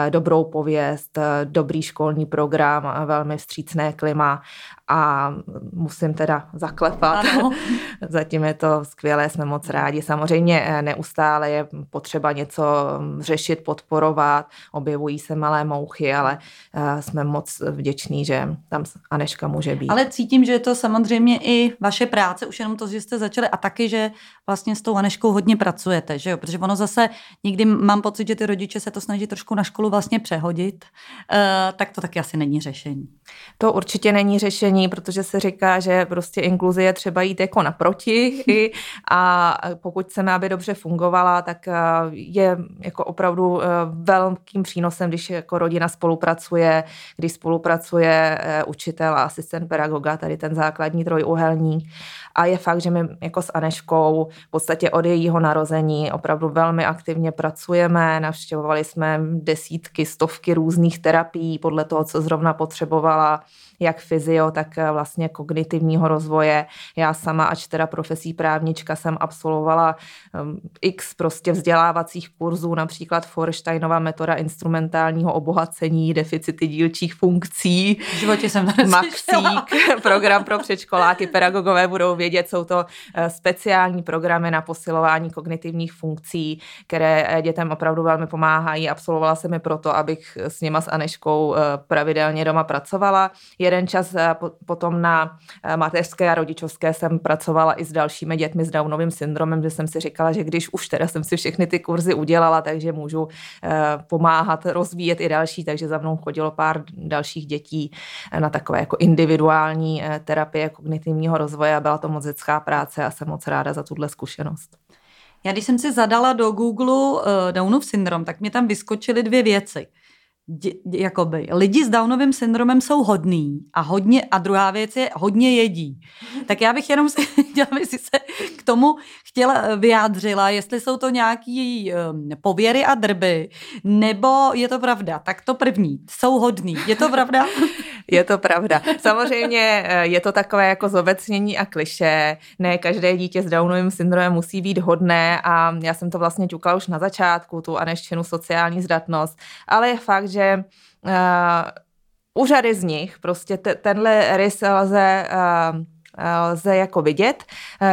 dobrou pověst, dobrý školní program a velmi vstřícné klima a musím teda zaklepat. Zatím je to skvělé, jsme moc rádi. Samozřejmě neustále je potřeba něco řešit, podporovat, objevují se malé mouchy, ale jsme moc vděční, že tam Anežka může. Ale cítím, že je to samozřejmě i vaše práce, už jenom to, že jste začali a taky, že vlastně s tou Anežkou hodně pracujete, že jo? Protože ono zase, někdy mám pocit, že ty rodiče se to snaží trošku na školu vlastně přehodit, uh, tak to taky asi není řešení. To určitě není řešení, protože se říká, že prostě inkluzi je třeba jít jako naproti a pokud chceme, aby dobře fungovala, tak je jako opravdu velkým přínosem, když jako rodina spolupracuje, když spolupracuje učitel a asistent asistent pedagoga, tady ten základní trojúhelník. A je fakt, že my jako s Anežkou v podstatě od jejího narození opravdu velmi aktivně pracujeme, navštěvovali jsme desítky, stovky různých terapií podle toho, co zrovna potřebovala, jak fyzio, tak vlastně kognitivního rozvoje. Já sama, ač teda profesí právnička, jsem absolvovala x prostě vzdělávacích kurzů, například Forsteinová metoda instrumentálního obohacení, deficity dílčích funkcí. V životě jsem Maxík, program pro předškoláky, pedagogové budou vědět, jsou to speciální programy na posilování kognitivních funkcí, které dětem opravdu velmi pomáhají. Absolvovala jsem je proto, abych s nima s Anežkou pravidelně doma pracovala. Jeden čas potom na mateřské a rodičovské jsem pracovala i s dalšími dětmi s Downovým syndromem, že jsem si říkala, že když už teda jsem si všechny ty kurzy udělala, takže můžu pomáhat rozvíjet i další, takže za mnou chodilo pár dalších dětí na takové jako individuální terapie kognitivního rozvoje a byla to moc hezká práce a jsem moc ráda za tuhle zkušenost. Já když jsem si zadala do Google Downův syndrom, tak mě tam vyskočily dvě věci. Dě, jakoby, lidi s Downovým syndromem jsou hodný a, hodně, a druhá věc je, hodně jedí. Tak já bych jenom chtěla, aby si se k tomu chtěla vyjádřila, jestli jsou to nějaký um, pověry a drby, nebo je to pravda. Tak to první, jsou hodný, je to pravda? Je to pravda. Samozřejmě je to takové jako zobecnění a klišé. Ne každé dítě s Downovým syndromem musí být hodné a já jsem to vlastně ťukla už na začátku, tu Anežčinu sociální zdatnost, ale je fakt, že uh, u řady z nich prostě te, tenhle rys lze, uh, lze jako vidět,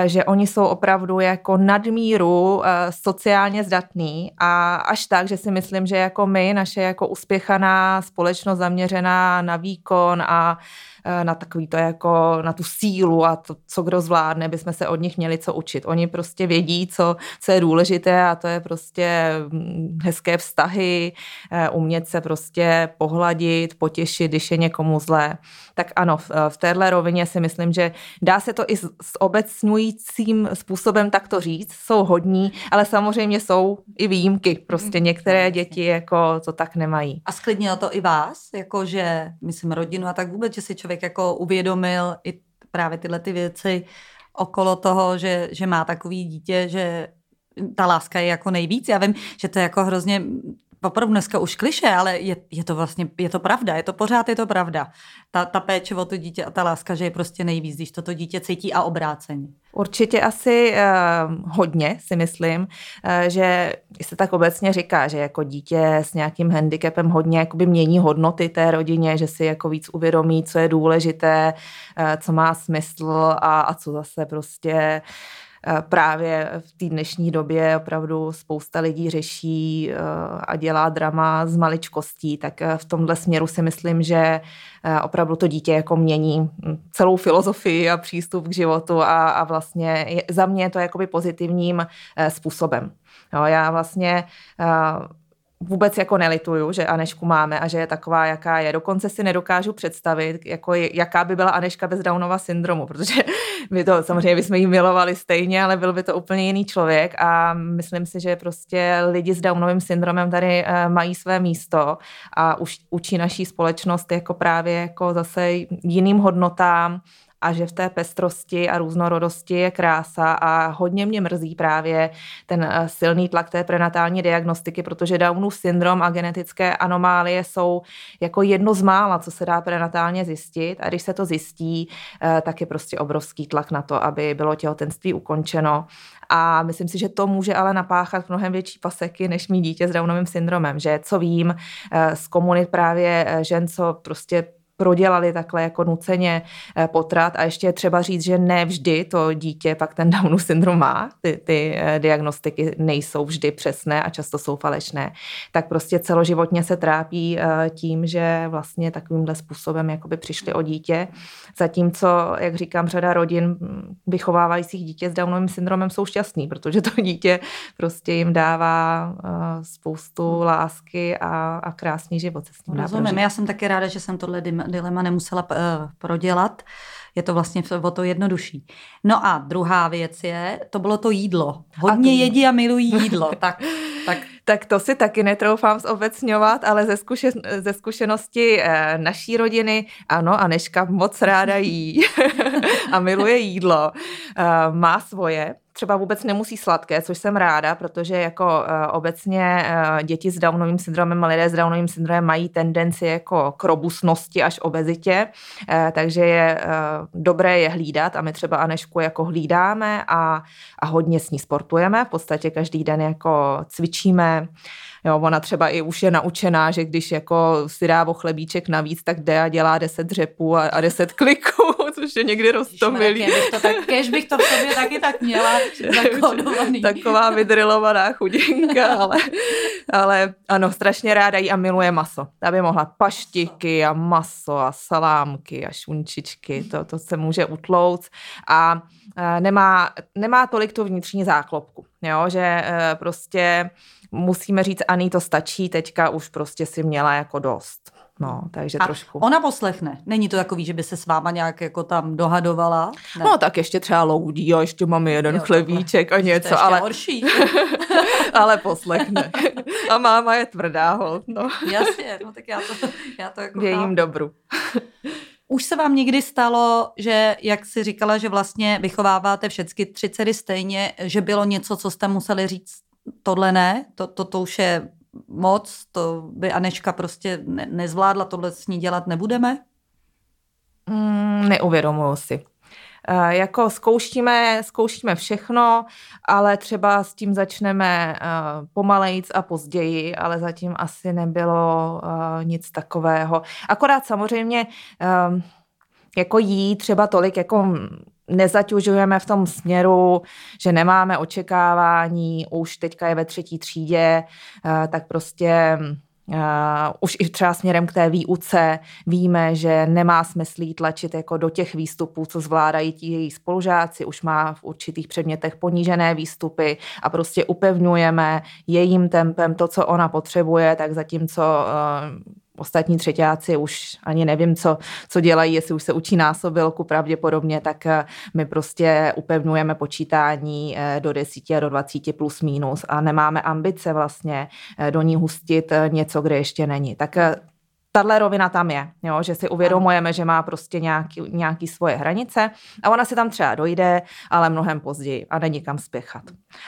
uh, že oni jsou opravdu jako nadmíru uh, sociálně zdatní a až tak, že si myslím, že jako my, naše jako uspěchaná společnost zaměřená na výkon a na takový to jako, na tu sílu a to, co kdo zvládne, bychom se od nich měli co učit. Oni prostě vědí, co, co je důležité a to je prostě hezké vztahy, umět se prostě pohladit, potěšit, když je někomu zlé. Tak ano, v, v téhle rovině si myslím, že dá se to i s, s obecňujícím způsobem takto říct, jsou hodní, ale samozřejmě jsou i výjimky. Prostě některé děti jako to tak nemají. A sklidnilo to i vás, jakože myslím rodinu a tak vůbec, že si člověk jako uvědomil i právě tyhle ty věci okolo toho, že, že má takový dítě, že ta láska je jako nejvíc. Já vím, že to je jako hrozně, opravdu dneska už klišé, ale je, je to vlastně, je to pravda, je to pořád, je to pravda. Ta, ta péče o to dítě a ta láska, že je prostě nejvíc, když toto dítě cítí a obráceně. Určitě asi uh, hodně si myslím, uh, že se tak obecně říká, že jako dítě s nějakým handicapem hodně jakoby mění hodnoty té rodině, že si jako víc uvědomí, co je důležité, uh, co má smysl a, a co zase prostě uh, právě v té dnešní době opravdu spousta lidí řeší uh, a dělá drama z maličkostí, tak uh, v tomhle směru si myslím, že opravdu to dítě jako mění celou filozofii a přístup k životu a, a vlastně je, za mě je to jakoby pozitivním způsobem. Jo, já vlastně vůbec jako nelituju, že Anežku máme a že je taková, jaká je. Dokonce si nedokážu představit, jako jaká by byla Anežka bez Downova syndromu, protože my to samozřejmě bychom ji milovali stejně, ale byl by to úplně jiný člověk a myslím si, že prostě lidi s Downovým syndromem tady mají své místo a už učí naší společnost jako právě jako zase jiným hodnotám a že v té pestrosti a různorodosti je krása a hodně mě mrzí právě ten silný tlak té prenatální diagnostiky, protože Downův syndrom a genetické anomálie jsou jako jedno z mála, co se dá prenatálně zjistit a když se to zjistí, tak je prostě obrovský tlak na to, aby bylo těhotenství ukončeno a myslím si, že to může ale napáchat mnohem větší paseky než mý dítě s Downovým syndromem, že co vím z komunit právě žen, co prostě prodělali takhle jako nuceně potrat a ještě je třeba říct, že ne vždy to dítě pak ten Downův syndrom má, ty, ty diagnostiky nejsou vždy přesné a často jsou falešné, tak prostě celoživotně se trápí tím, že vlastně takovýmhle způsobem jakoby přišli o dítě, zatímco, jak říkám, řada rodin vychovávajících dítě s Downovým syndromem jsou šťastní, protože to dítě prostě jim dává spoustu lásky a, a krásný život se s ním dá prožít. Rozumím, já jsem taky ráda, že jsem tohle dilema nemusela uh, prodělat. Je to vlastně o to jednodušší. No a druhá věc je, to bylo to jídlo. Hodně a jedí a milují jídlo. tak, tak tak to si taky netroufám zobecňovat, ale ze, zkušen, ze zkušenosti naší rodiny, ano, Anežka moc ráda jí a miluje jídlo, má svoje. Třeba vůbec nemusí sladké, což jsem ráda, protože jako obecně děti s Downovým syndromem a lidé s Downovým syndromem mají tendenci jako k robustnosti až obezitě, takže je dobré je hlídat a my třeba Anežku jako hlídáme a, a hodně s ní sportujeme, v podstatě každý den jako cvičíme. Jo, ona třeba i už je naučená, že když jako si dá o chlebíček navíc, tak jde a dělá deset řepů a, a deset kliků, což je někdy roztomilý. Kéž bych to v sobě taky tak měla zakódovaný. Taková vydrilovaná chudinka, ale, ale ano, strašně ráda jí a miluje maso. Aby mohla paštiky a maso a salámky a šunčičky, to, to se může utlouct a nemá, nemá tolik tu vnitřní záklopku, jo, že prostě musíme říct, Ani, to stačí, teďka už prostě si měla jako dost. No, takže a trošku. Ona poslechne. Není to takový, že by se s váma nějak jako tam dohadovala? Ne. No tak ještě třeba loudí a ještě mám jeden jo, chlebíček a něco, ještě ale... horší. ale poslechne. A máma je tvrdá, hold. No. Jasně, no tak já to, já to jako... V jejím dobru. Už se vám někdy stalo, že, jak jsi říkala, že vlastně vychováváte všechny tři dcery stejně, že bylo něco, co jste museli říct? Tohle ne, to, to, to už je moc, to by Anežka prostě ne, nezvládla, tohle s ní dělat nebudeme? Mm, neuvědomuji si. E, jako zkoušíme, zkoušíme všechno, ale třeba s tím začneme e, pomalejc a později, ale zatím asi nebylo e, nic takového. Akorát samozřejmě e, jako jí třeba tolik jako... nezaťužujeme v tom směru, že nemáme očekávání, už teďka je ve třetí třídě, tak prostě uh, už i třeba směrem k té výuce víme, že nemá smysl jí tlačit jako do těch výstupů, co zvládají ti její spolužáci, už má v určitých předmětech ponížené výstupy a prostě upevňujeme jejím tempem to, co ona potřebuje, tak zatímco... Uh, ostatní třeťáci už ani nevím, co, co dělají, jestli už se učí násobilku pravděpodobně, tak my prostě upevňujeme počítání do desíti a do dvacíti plus mínus a nemáme ambice vlastně do ní hustit něco, kde ještě není. Tak tahle rovina tam je, jo, že si uvědomujeme, že má prostě nějaký, nějaký svoje hranice a ona si tam třeba dojde, ale mnohem později a není kam spěchat.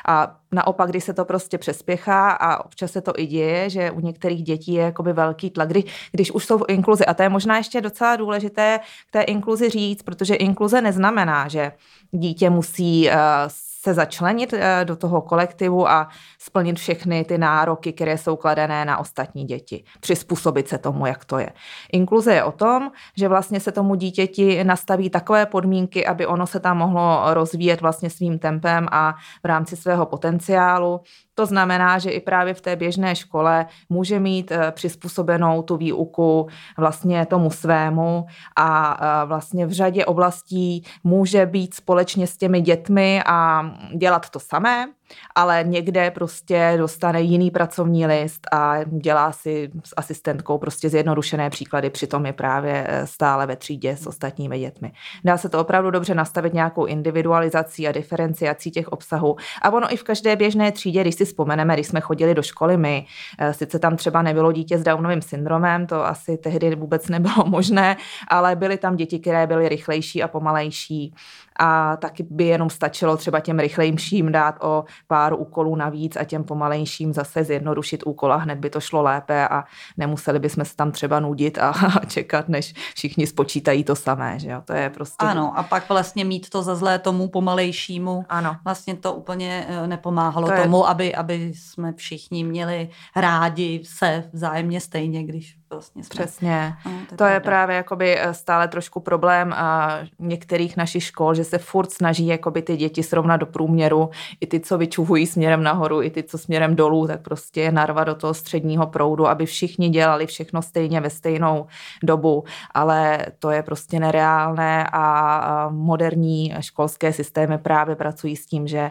A naopak, když se to prostě přespěchá a občas se to i děje, že u některých dětí je jakoby velký tlak, kdy, když už jsou v inkluzi. A to je možná ještě docela důležité k té inkluzi říct, protože inkluze neznamená, že dítě musí uh, se začlenit do toho kolektivu a splnit všechny ty nároky, které jsou kladené na ostatní děti. Přizpůsobit se tomu, jak to je. Inkluze je o tom, že vlastně se tomu dítěti nastaví takové podmínky, aby ono se tam mohlo rozvíjet vlastně svým tempem a v rámci svého potenciálu. To znamená, že i právě v té běžné škole může mít přizpůsobenou tu výuku vlastně tomu svému a vlastně v řadě oblastí může být společně s těmi dětmi a dělat to samé, ale někde prostě dostane jiný pracovní list a dělá si s asistentkou prostě zjednodušené příklady, přitom je právě stále ve třídě s ostatními dětmi. Dá se to opravdu dobře nastavit nějakou individualizací a diferenciací těch obsahů. A ono i v každé běžné třídě, když si vzpomeneme, když jsme chodili do školy my, sice tam třeba nebylo dítě s Downovým syndromem, to asi tehdy vůbec nebylo možné, ale byly tam děti, které byly rychlejší a pomalejší. A taky by jenom stačilo třeba těm rychlejším dát o pár úkolů navíc a těm pomalejším zase zjednodušit úkol a hned by to šlo lépe a nemuseli bychom se tam třeba nudit a, a čekat, než všichni spočítají to samé, že jo, to je prostě... Ano, a pak vlastně mít to za zlé tomu pomalejšímu, ano. Vlastně to úplně nepomáhalo to tomu, je... aby, aby jsme všichni měli rádi se vzájemně stejně, když... Vlastně přesně. No, to, to je právě jakoby stále trošku problém a některých našich škol, že se furt snaží jakoby ty děti srovnat do průměru, i ty, co vyčuhují směrem nahoru, i ty, co směrem dolů, tak prostě je narva do toho středního proudu, aby všichni dělali všechno stejně ve stejnou dobu, ale to je prostě nereálné a moderní školské systémy právě pracují s tím, že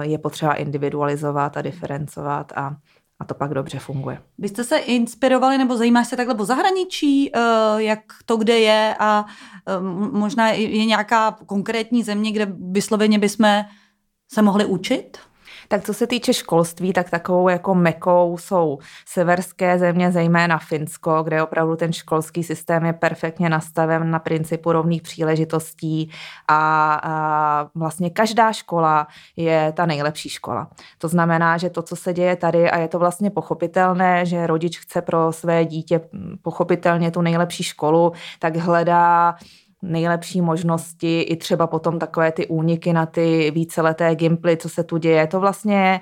je potřeba individualizovat a diferencovat a A to pak dobře funguje. Byste se inspirovali nebo zajímáš se takhle po zahraničí, jak to kde je a možná je nějaká konkrétní země, kde vysloveně bychom se mohli učit? Tak co se týče školství, tak takovou jako mekou jsou severské země, zejména Finsko, kde opravdu ten školský systém je perfektně nastaven na principu rovných příležitostí a, a vlastně každá škola je ta nejlepší škola. To znamená, že to, co se děje tady, a je to vlastně pochopitelné, že rodič chce pro své dítě pochopitelně tu nejlepší školu, tak hledá nejlepší možnosti, i třeba potom takové ty úniky na ty víceleté gimply, co se tu děje. To vlastně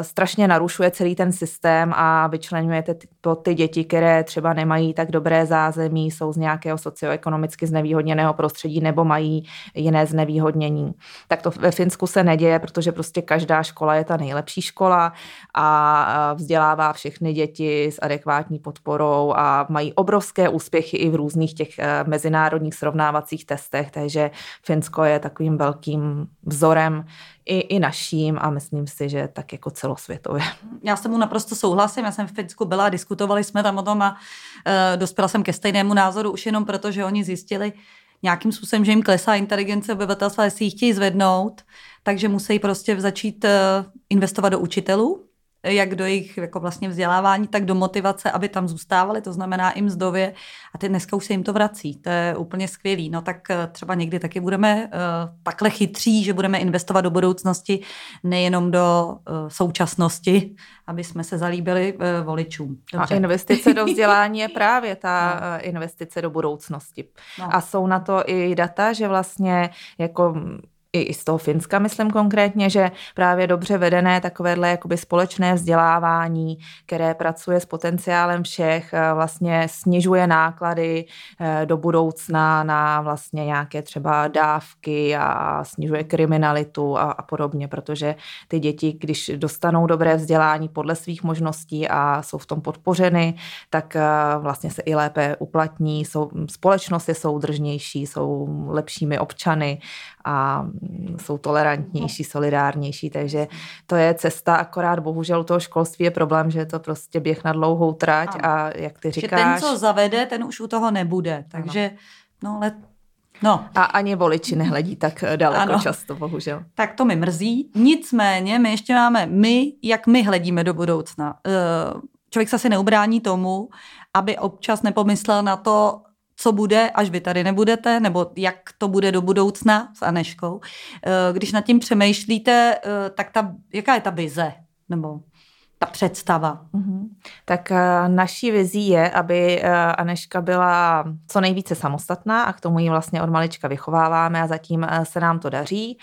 strašně narušuje celý ten systém a vyčleňujete to ty děti, které třeba nemají tak dobré zázemí, jsou z nějakého socioekonomicky znevýhodněného prostředí nebo mají jiné znevýhodnění. Tak to ve Finsku se neděje, protože prostě každá škola je ta nejlepší škola a vzdělává všechny děti s adekvátní podporou a mají obrovské úspěchy i v různých těch mezinárodních srovnáních srovnávacích testech, takže Finsko je takovým velkým vzorem i, i naším a myslím si, že tak jako celosvětově. Já s tebou naprosto souhlasím, já jsem v Finsku byla, diskutovali jsme tam o tom a e, dospěla jsem ke stejnému názoru už jenom proto, že oni zjistili nějakým způsobem, že jim klesá inteligence obyvatelstva, jestli ji chtějí zvednout, takže musí prostě začít e, investovat do učitelů, jak do jejich jako vlastně vzdělávání, tak do motivace, aby tam zůstávali, to znamená i mzdově. A teď dneska už se jim to vrací, to je úplně skvělý. No tak třeba někdy taky budeme uh, takhle chytří, že budeme investovat do budoucnosti, nejenom do uh, současnosti, aby jsme se zalíbili uh, voličům. Dobře. A investice do vzdělání je právě ta no. investice do budoucnosti. No. A jsou na to i data, že vlastně jako... i z toho Finska, myslím konkrétně, že právě dobře vedené takovéhle jakoby společné vzdělávání, které pracuje s potenciálem všech, vlastně snižuje náklady do budoucna na vlastně nějaké třeba dávky a snižuje kriminalitu a, a podobně, protože ty děti, když dostanou dobré vzdělání podle svých možností a jsou v tom podpořeny, tak vlastně se i lépe uplatní, jsou, společnost je soudržnější, jsou lepšími občany a jsou tolerantnější, solidárnější, takže to je cesta, akorát bohužel u toho školství je problém, že je to prostě běh na dlouhou trať a jak ty říkáš... Že ten, co zavede, ten už u toho nebude, takže no, ale... No. A ani voliči nehledí tak daleko ano. často, bohužel. Tak to mi mrzí, nicméně my ještě máme, my, jak my hledíme do budoucna. Člověk se asi neubrání tomu, aby občas nepomyslel na to, co bude, až vy tady nebudete, nebo jak to bude do budoucna s Anežkou. Když nad tím přemýšlíte, tak ta, jaká je ta vize? Nebo ta představa? Mm-hmm. Tak naší vizí je, aby Anežka byla co nejvíce samostatná a k tomu ji vlastně od malička vychováváme a zatím se nám to daří.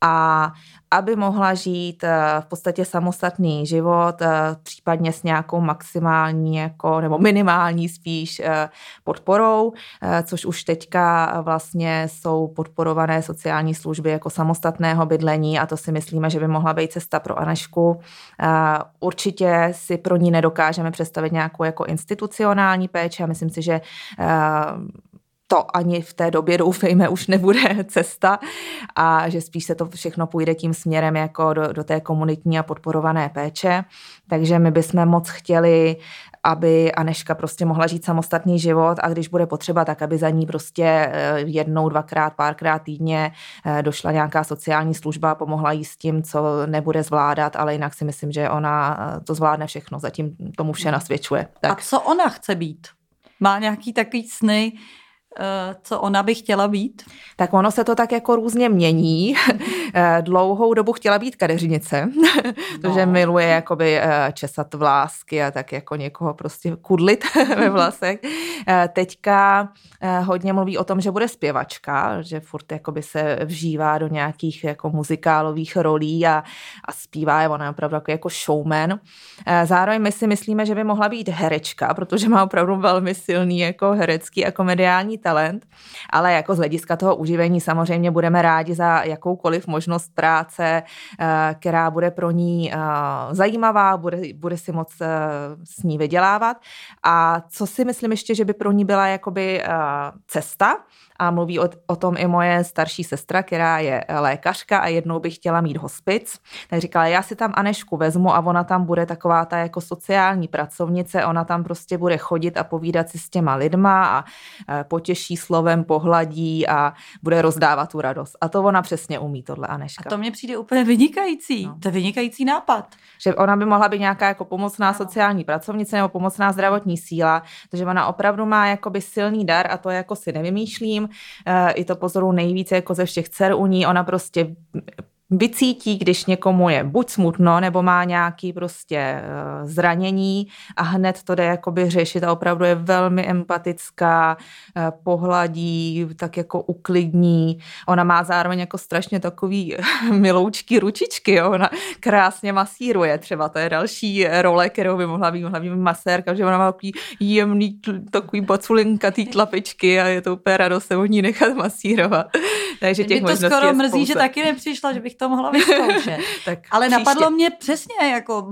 A aby mohla žít v podstatě samostatný život, případně s nějakou maximální jako, nebo minimální spíš podporou, což už teďka vlastně jsou podporované sociální služby jako samostatného bydlení a to si myslíme, že by mohla být cesta pro Anežku. Určitě si pro ní nedokážeme představit nějakou jako institucionální péči a myslím si, že to ani v té době, doufejme, už nebude cesta a že spíš se to všechno půjde tím směrem jako do, do té komunitní a podporované péče. Takže my bychom moc chtěli, aby Anežka prostě mohla žít samostatný život a když bude potřeba, tak aby za ní prostě jednou, dvakrát, párkrát týdně došla nějaká sociální služba a pomohla jí s tím, co nebude zvládat, ale jinak si myslím, že ona to zvládne všechno, zatím tomu vše nasvědčuje. Tak. A co ona chce být? Má nějaký takový sny, co ona by chtěla být? Tak ono se to tak jako různě mění. Dlouhou dobu chtěla být kadeřnice, protože no. miluje jakoby česat vlásky a tak jako někoho prostě kudlit ve vlasech. Teďka hodně mluví o tom, že bude zpěvačka, že furt jakoby se vžívá do nějakých jako muzikálových rolí a, a zpívá je, ona je opravdu jako showman. Zároveň my si myslíme, že by mohla být herečka, protože má opravdu velmi silný jako herecký a komediální talent, ale jako z hlediska toho uživení samozřejmě budeme rádi za jakoukoliv možnost práce, která bude pro ní zajímavá, bude, bude si moc s ní vydělávat. A co si myslím ještě, že by pro ní byla jakoby cesta a mluví o, o tom i moje starší sestra, která je lékařka a jednou by chtěla mít hospic. Tak říkala, já si tam Anežku vezmu a ona tam bude taková ta jako sociální pracovnice, ona tam prostě bude chodit a povídat si s těma lidma a potěší slovem, pohladí a bude rozdávat tu radost. A to ona přesně umí, tohle Anežka. A to mně přijde úplně vynikající, no. To je vynikající nápad. Že ona by mohla být nějaká jako pomocná no. sociální pracovnice nebo pomocná zdravotní síla, takže ona opravdu má jakoby silný dar a to jako si nevymýšlím, e, i to pozoru nejvíce jako ze všech dcer u ní, ona prostě vycítí, když někomu je buď smutno, nebo má nějaký prostě zranění a hned to jde jakoby řešit a opravdu je velmi empatická, pohladí, tak jako uklidní. Ona má zároveň jako strašně takový miloučky ručičky, jo? Ona krásně masíruje třeba, to je další role, kterou by mohla být, mohla být masérka, že ona má takový jemný, takový baculinkatý tlapičky a je to úplně radost se od ní nechat masírovat. Takže těch mě to skoro mrzí, spousta. Že taky nepřišla, že bych to mohla vyzkoušet. Ale příště. Napadlo mě přesně, jako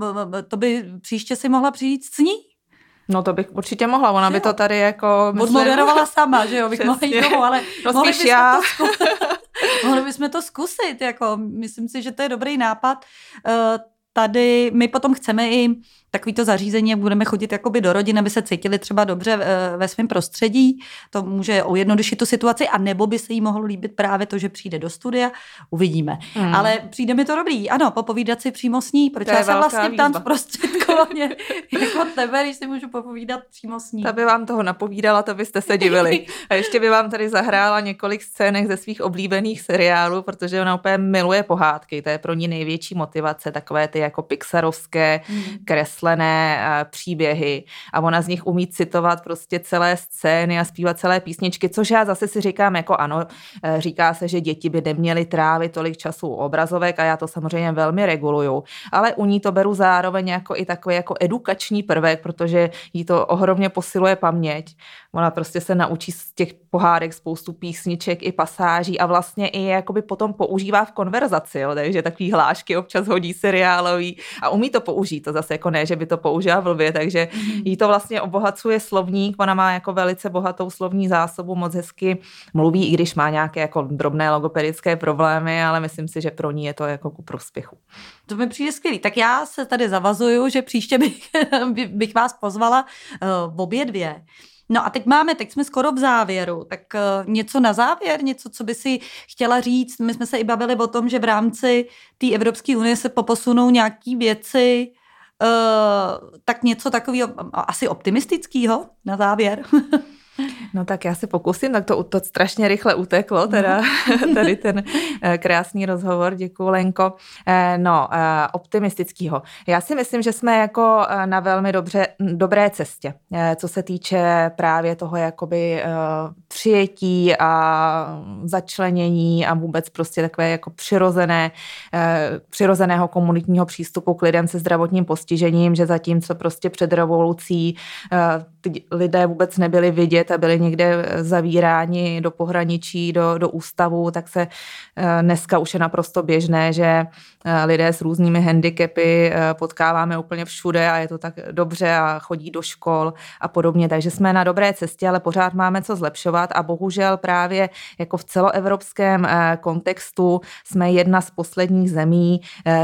to by příště si mohla přijít s ní. No to bych určitě mohla, ona že by jo. to tady jako... Odmoderovala sama, že jo, bych mohla jít domů, ale no mohli, bychom já. To zkusit, mohli bychom to zkusit, jako myslím si, že to je dobrý nápad. Tady my potom chceme i takovýto zařízení, budeme chodit jakoby do rodin, aby se cítili třeba dobře ve svém prostředí, to může ujednodušit tu situaci, a nebo by se jí mohlo líbit právě to, že přijde do studia, uvidíme. Hmm. Ale přijde mi to dobrý, ano, popovídat si přímo s ní, protože já se vlastně ptám zprostředkovaně jako tebe, když si můžu popovídat přímo s ní. Ta by vám toho napovídala, to byste se divili. A ještě by vám tady zahrála několik scének ze svých oblíbených seriálů, protože ona úplně miluje pohádky, to je pro ní největší motivace, takové ty jako pixarovské hmm. kresly, příběhy a ona z nich umí citovat prostě celé scény a zpívat celé písničky, což já zase si říkám, jako ano, říká se, že děti by neměly trávit tolik času u obrazovek a já to samozřejmě velmi reguluju, ale u ní to beru zároveň jako i takový jako edukační prvek, protože jí to ohromně posiluje paměť. Ona prostě se naučí z těch pohádek spoustu písniček i pasáží a vlastně i jakoby potom používá v konverzaci, jo, takže takový hlášky občas hodí seriálový a umí to použít, to zase jako ne, že by to použila blbě, takže jí to vlastně obohacuje slovník, ona má jako velice bohatou slovní zásobu, moc hezky mluví, i když má nějaké jako drobné logopedické problémy, ale myslím si, že pro ní je to jako ku prospěchu. To mi přijde skvělý. Tak já se tady zavazuju, že příště bych, bych vás pozvala v obě dvě. No a teď máme, teď jsme skoro v závěru, tak něco na závěr, něco, co by si chtěla říct. My jsme se i bavili o tom, že v rámci té Evropské unie se poposunou nějaký věci, tak něco takového asi optimistického na závěr. No tak já si pokusím, tak to, to strašně rychle uteklo, teda tady ten krásný rozhovor, děkuju Lenko. No, optimistickýho. Já si myslím, že jsme jako na velmi dobře, dobré cestě, co se týče právě toho jakoby přijetí a začlenění a vůbec prostě takové jako přirozené, přirozeného komunitního přístupu k lidem se zdravotním postižením, že zatímco prostě před revolucí lidé vůbec nebyli vidět, a byli někde zavíráni do pohraničí, do, do ústavu, tak se dneska už je naprosto běžné, že lidé s různými handicapy potkáváme úplně všude a je to tak dobře a chodí do škol a podobně. Takže jsme na dobré cestě, ale pořád máme co zlepšovat a bohužel právě jako v celoevropském kontextu jsme jedna z posledních zemí,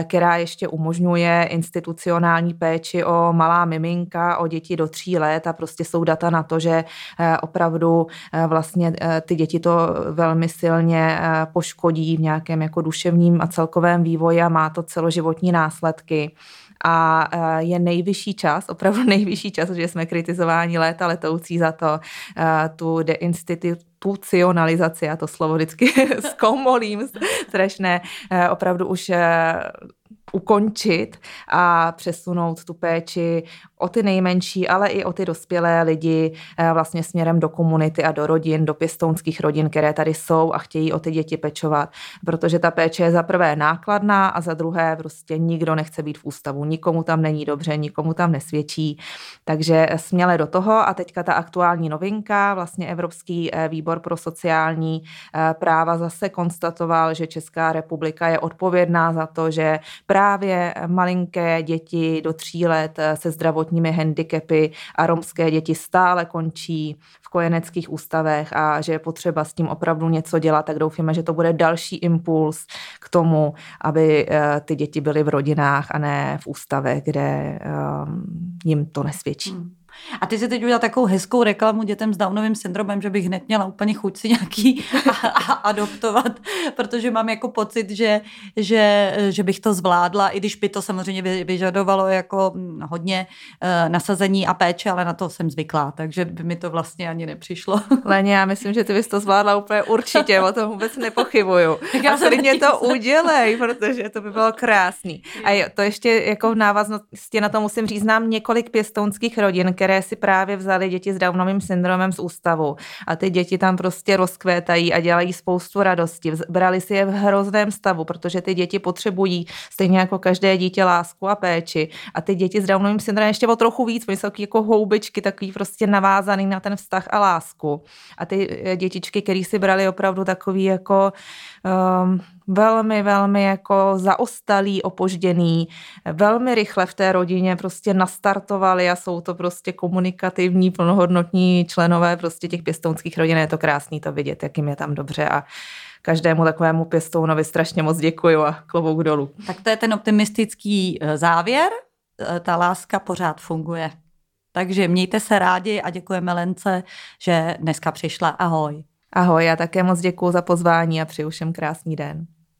která ještě umožňuje institucionální péči o malá miminka, o děti do tří let a prostě jsou data na to, že opravdu vlastně ty děti to velmi silně poškodí v nějakém jako duševním a celkovém vývoji a má to celoživotní následky. A je nejvyšší čas, opravdu nejvyšší čas, že jsme kritizováni léta letoucí za to, tu deinstitucionalizaci, já to slovo vždycky zkomolím, strašné, opravdu už ukončit a přesunout tu péči o ty nejmenší, ale i o ty dospělé lidi vlastně směrem do komunity a do rodin, do pěstounských rodin, které tady jsou a chtějí o ty děti pečovat, protože ta péče je za prvé nákladná a za druhé prostě nikdo nechce být v ústavu, nikomu tam není dobře, nikomu tam nesvědčí, takže směle do toho a teďka ta aktuální novinka, vlastně Evropský výbor pro sociální práva zase konstatoval, že Česká republika je odpovědná za to, že právě malinké děti do tří let se zdravotními handicapy a romské děti stále končí v kojeneckých ústavech a že je potřeba s tím opravdu něco dělat, tak doufíme, že to bude další impuls k tomu, aby ty děti byly v rodinách a ne v ústavech, kde jim to nesvědčí. Hmm. A ty si teď udělal takovou hezkou reklamu dětem s Downovým syndromem, že bych hned měla úplně chuť si nějaký a, a adoptovat, protože mám jako pocit, že, že, že bych to zvládla, i když by to samozřejmě vyžadovalo jako hodně e, nasazení a péče, ale na to jsem zvyklá, takže by mi to vlastně ani nepřišlo. Leně, já myslím, že ty bys to zvládla úplně určitě, o tom vůbec nepochybuju. Tak já a klidně to udělej, protože to by bylo krásný. A to ještě jako v návaznosti na to musím říct, znám několik pěstounských rodin, které si právě vzali děti s Downovým syndromem z ústavu. A ty děti tam prostě rozkvétají a dělají spoustu radosti. Brali si je v hrozném stavu, protože ty děti potřebují stejně jako každé dítě lásku a péči. A ty děti s Downovým syndromem ještě o trochu víc, oni jsou jako houbičky, takový prostě navázaný na ten vztah a lásku. A ty dětičky, které si brali opravdu takový jako um, velmi, velmi jako zaostalý, opožděný, velmi rychle v té rodině prostě nastartovali a jsou to prostě komunikativní, plnohodnotní členové prostě těch pěstounských rodin. Je to krásný to vidět, jak jim je tam dobře a každému takovému pěstounovi strašně moc děkuju a klobouk dolů. Tak to je ten optimistický závěr, ta láska pořád funguje. Takže mějte se rádi a děkujeme Lence, že dneska přišla. Ahoj. Ahoj, já také moc děkuju za pozvání a přeju všem krásný den.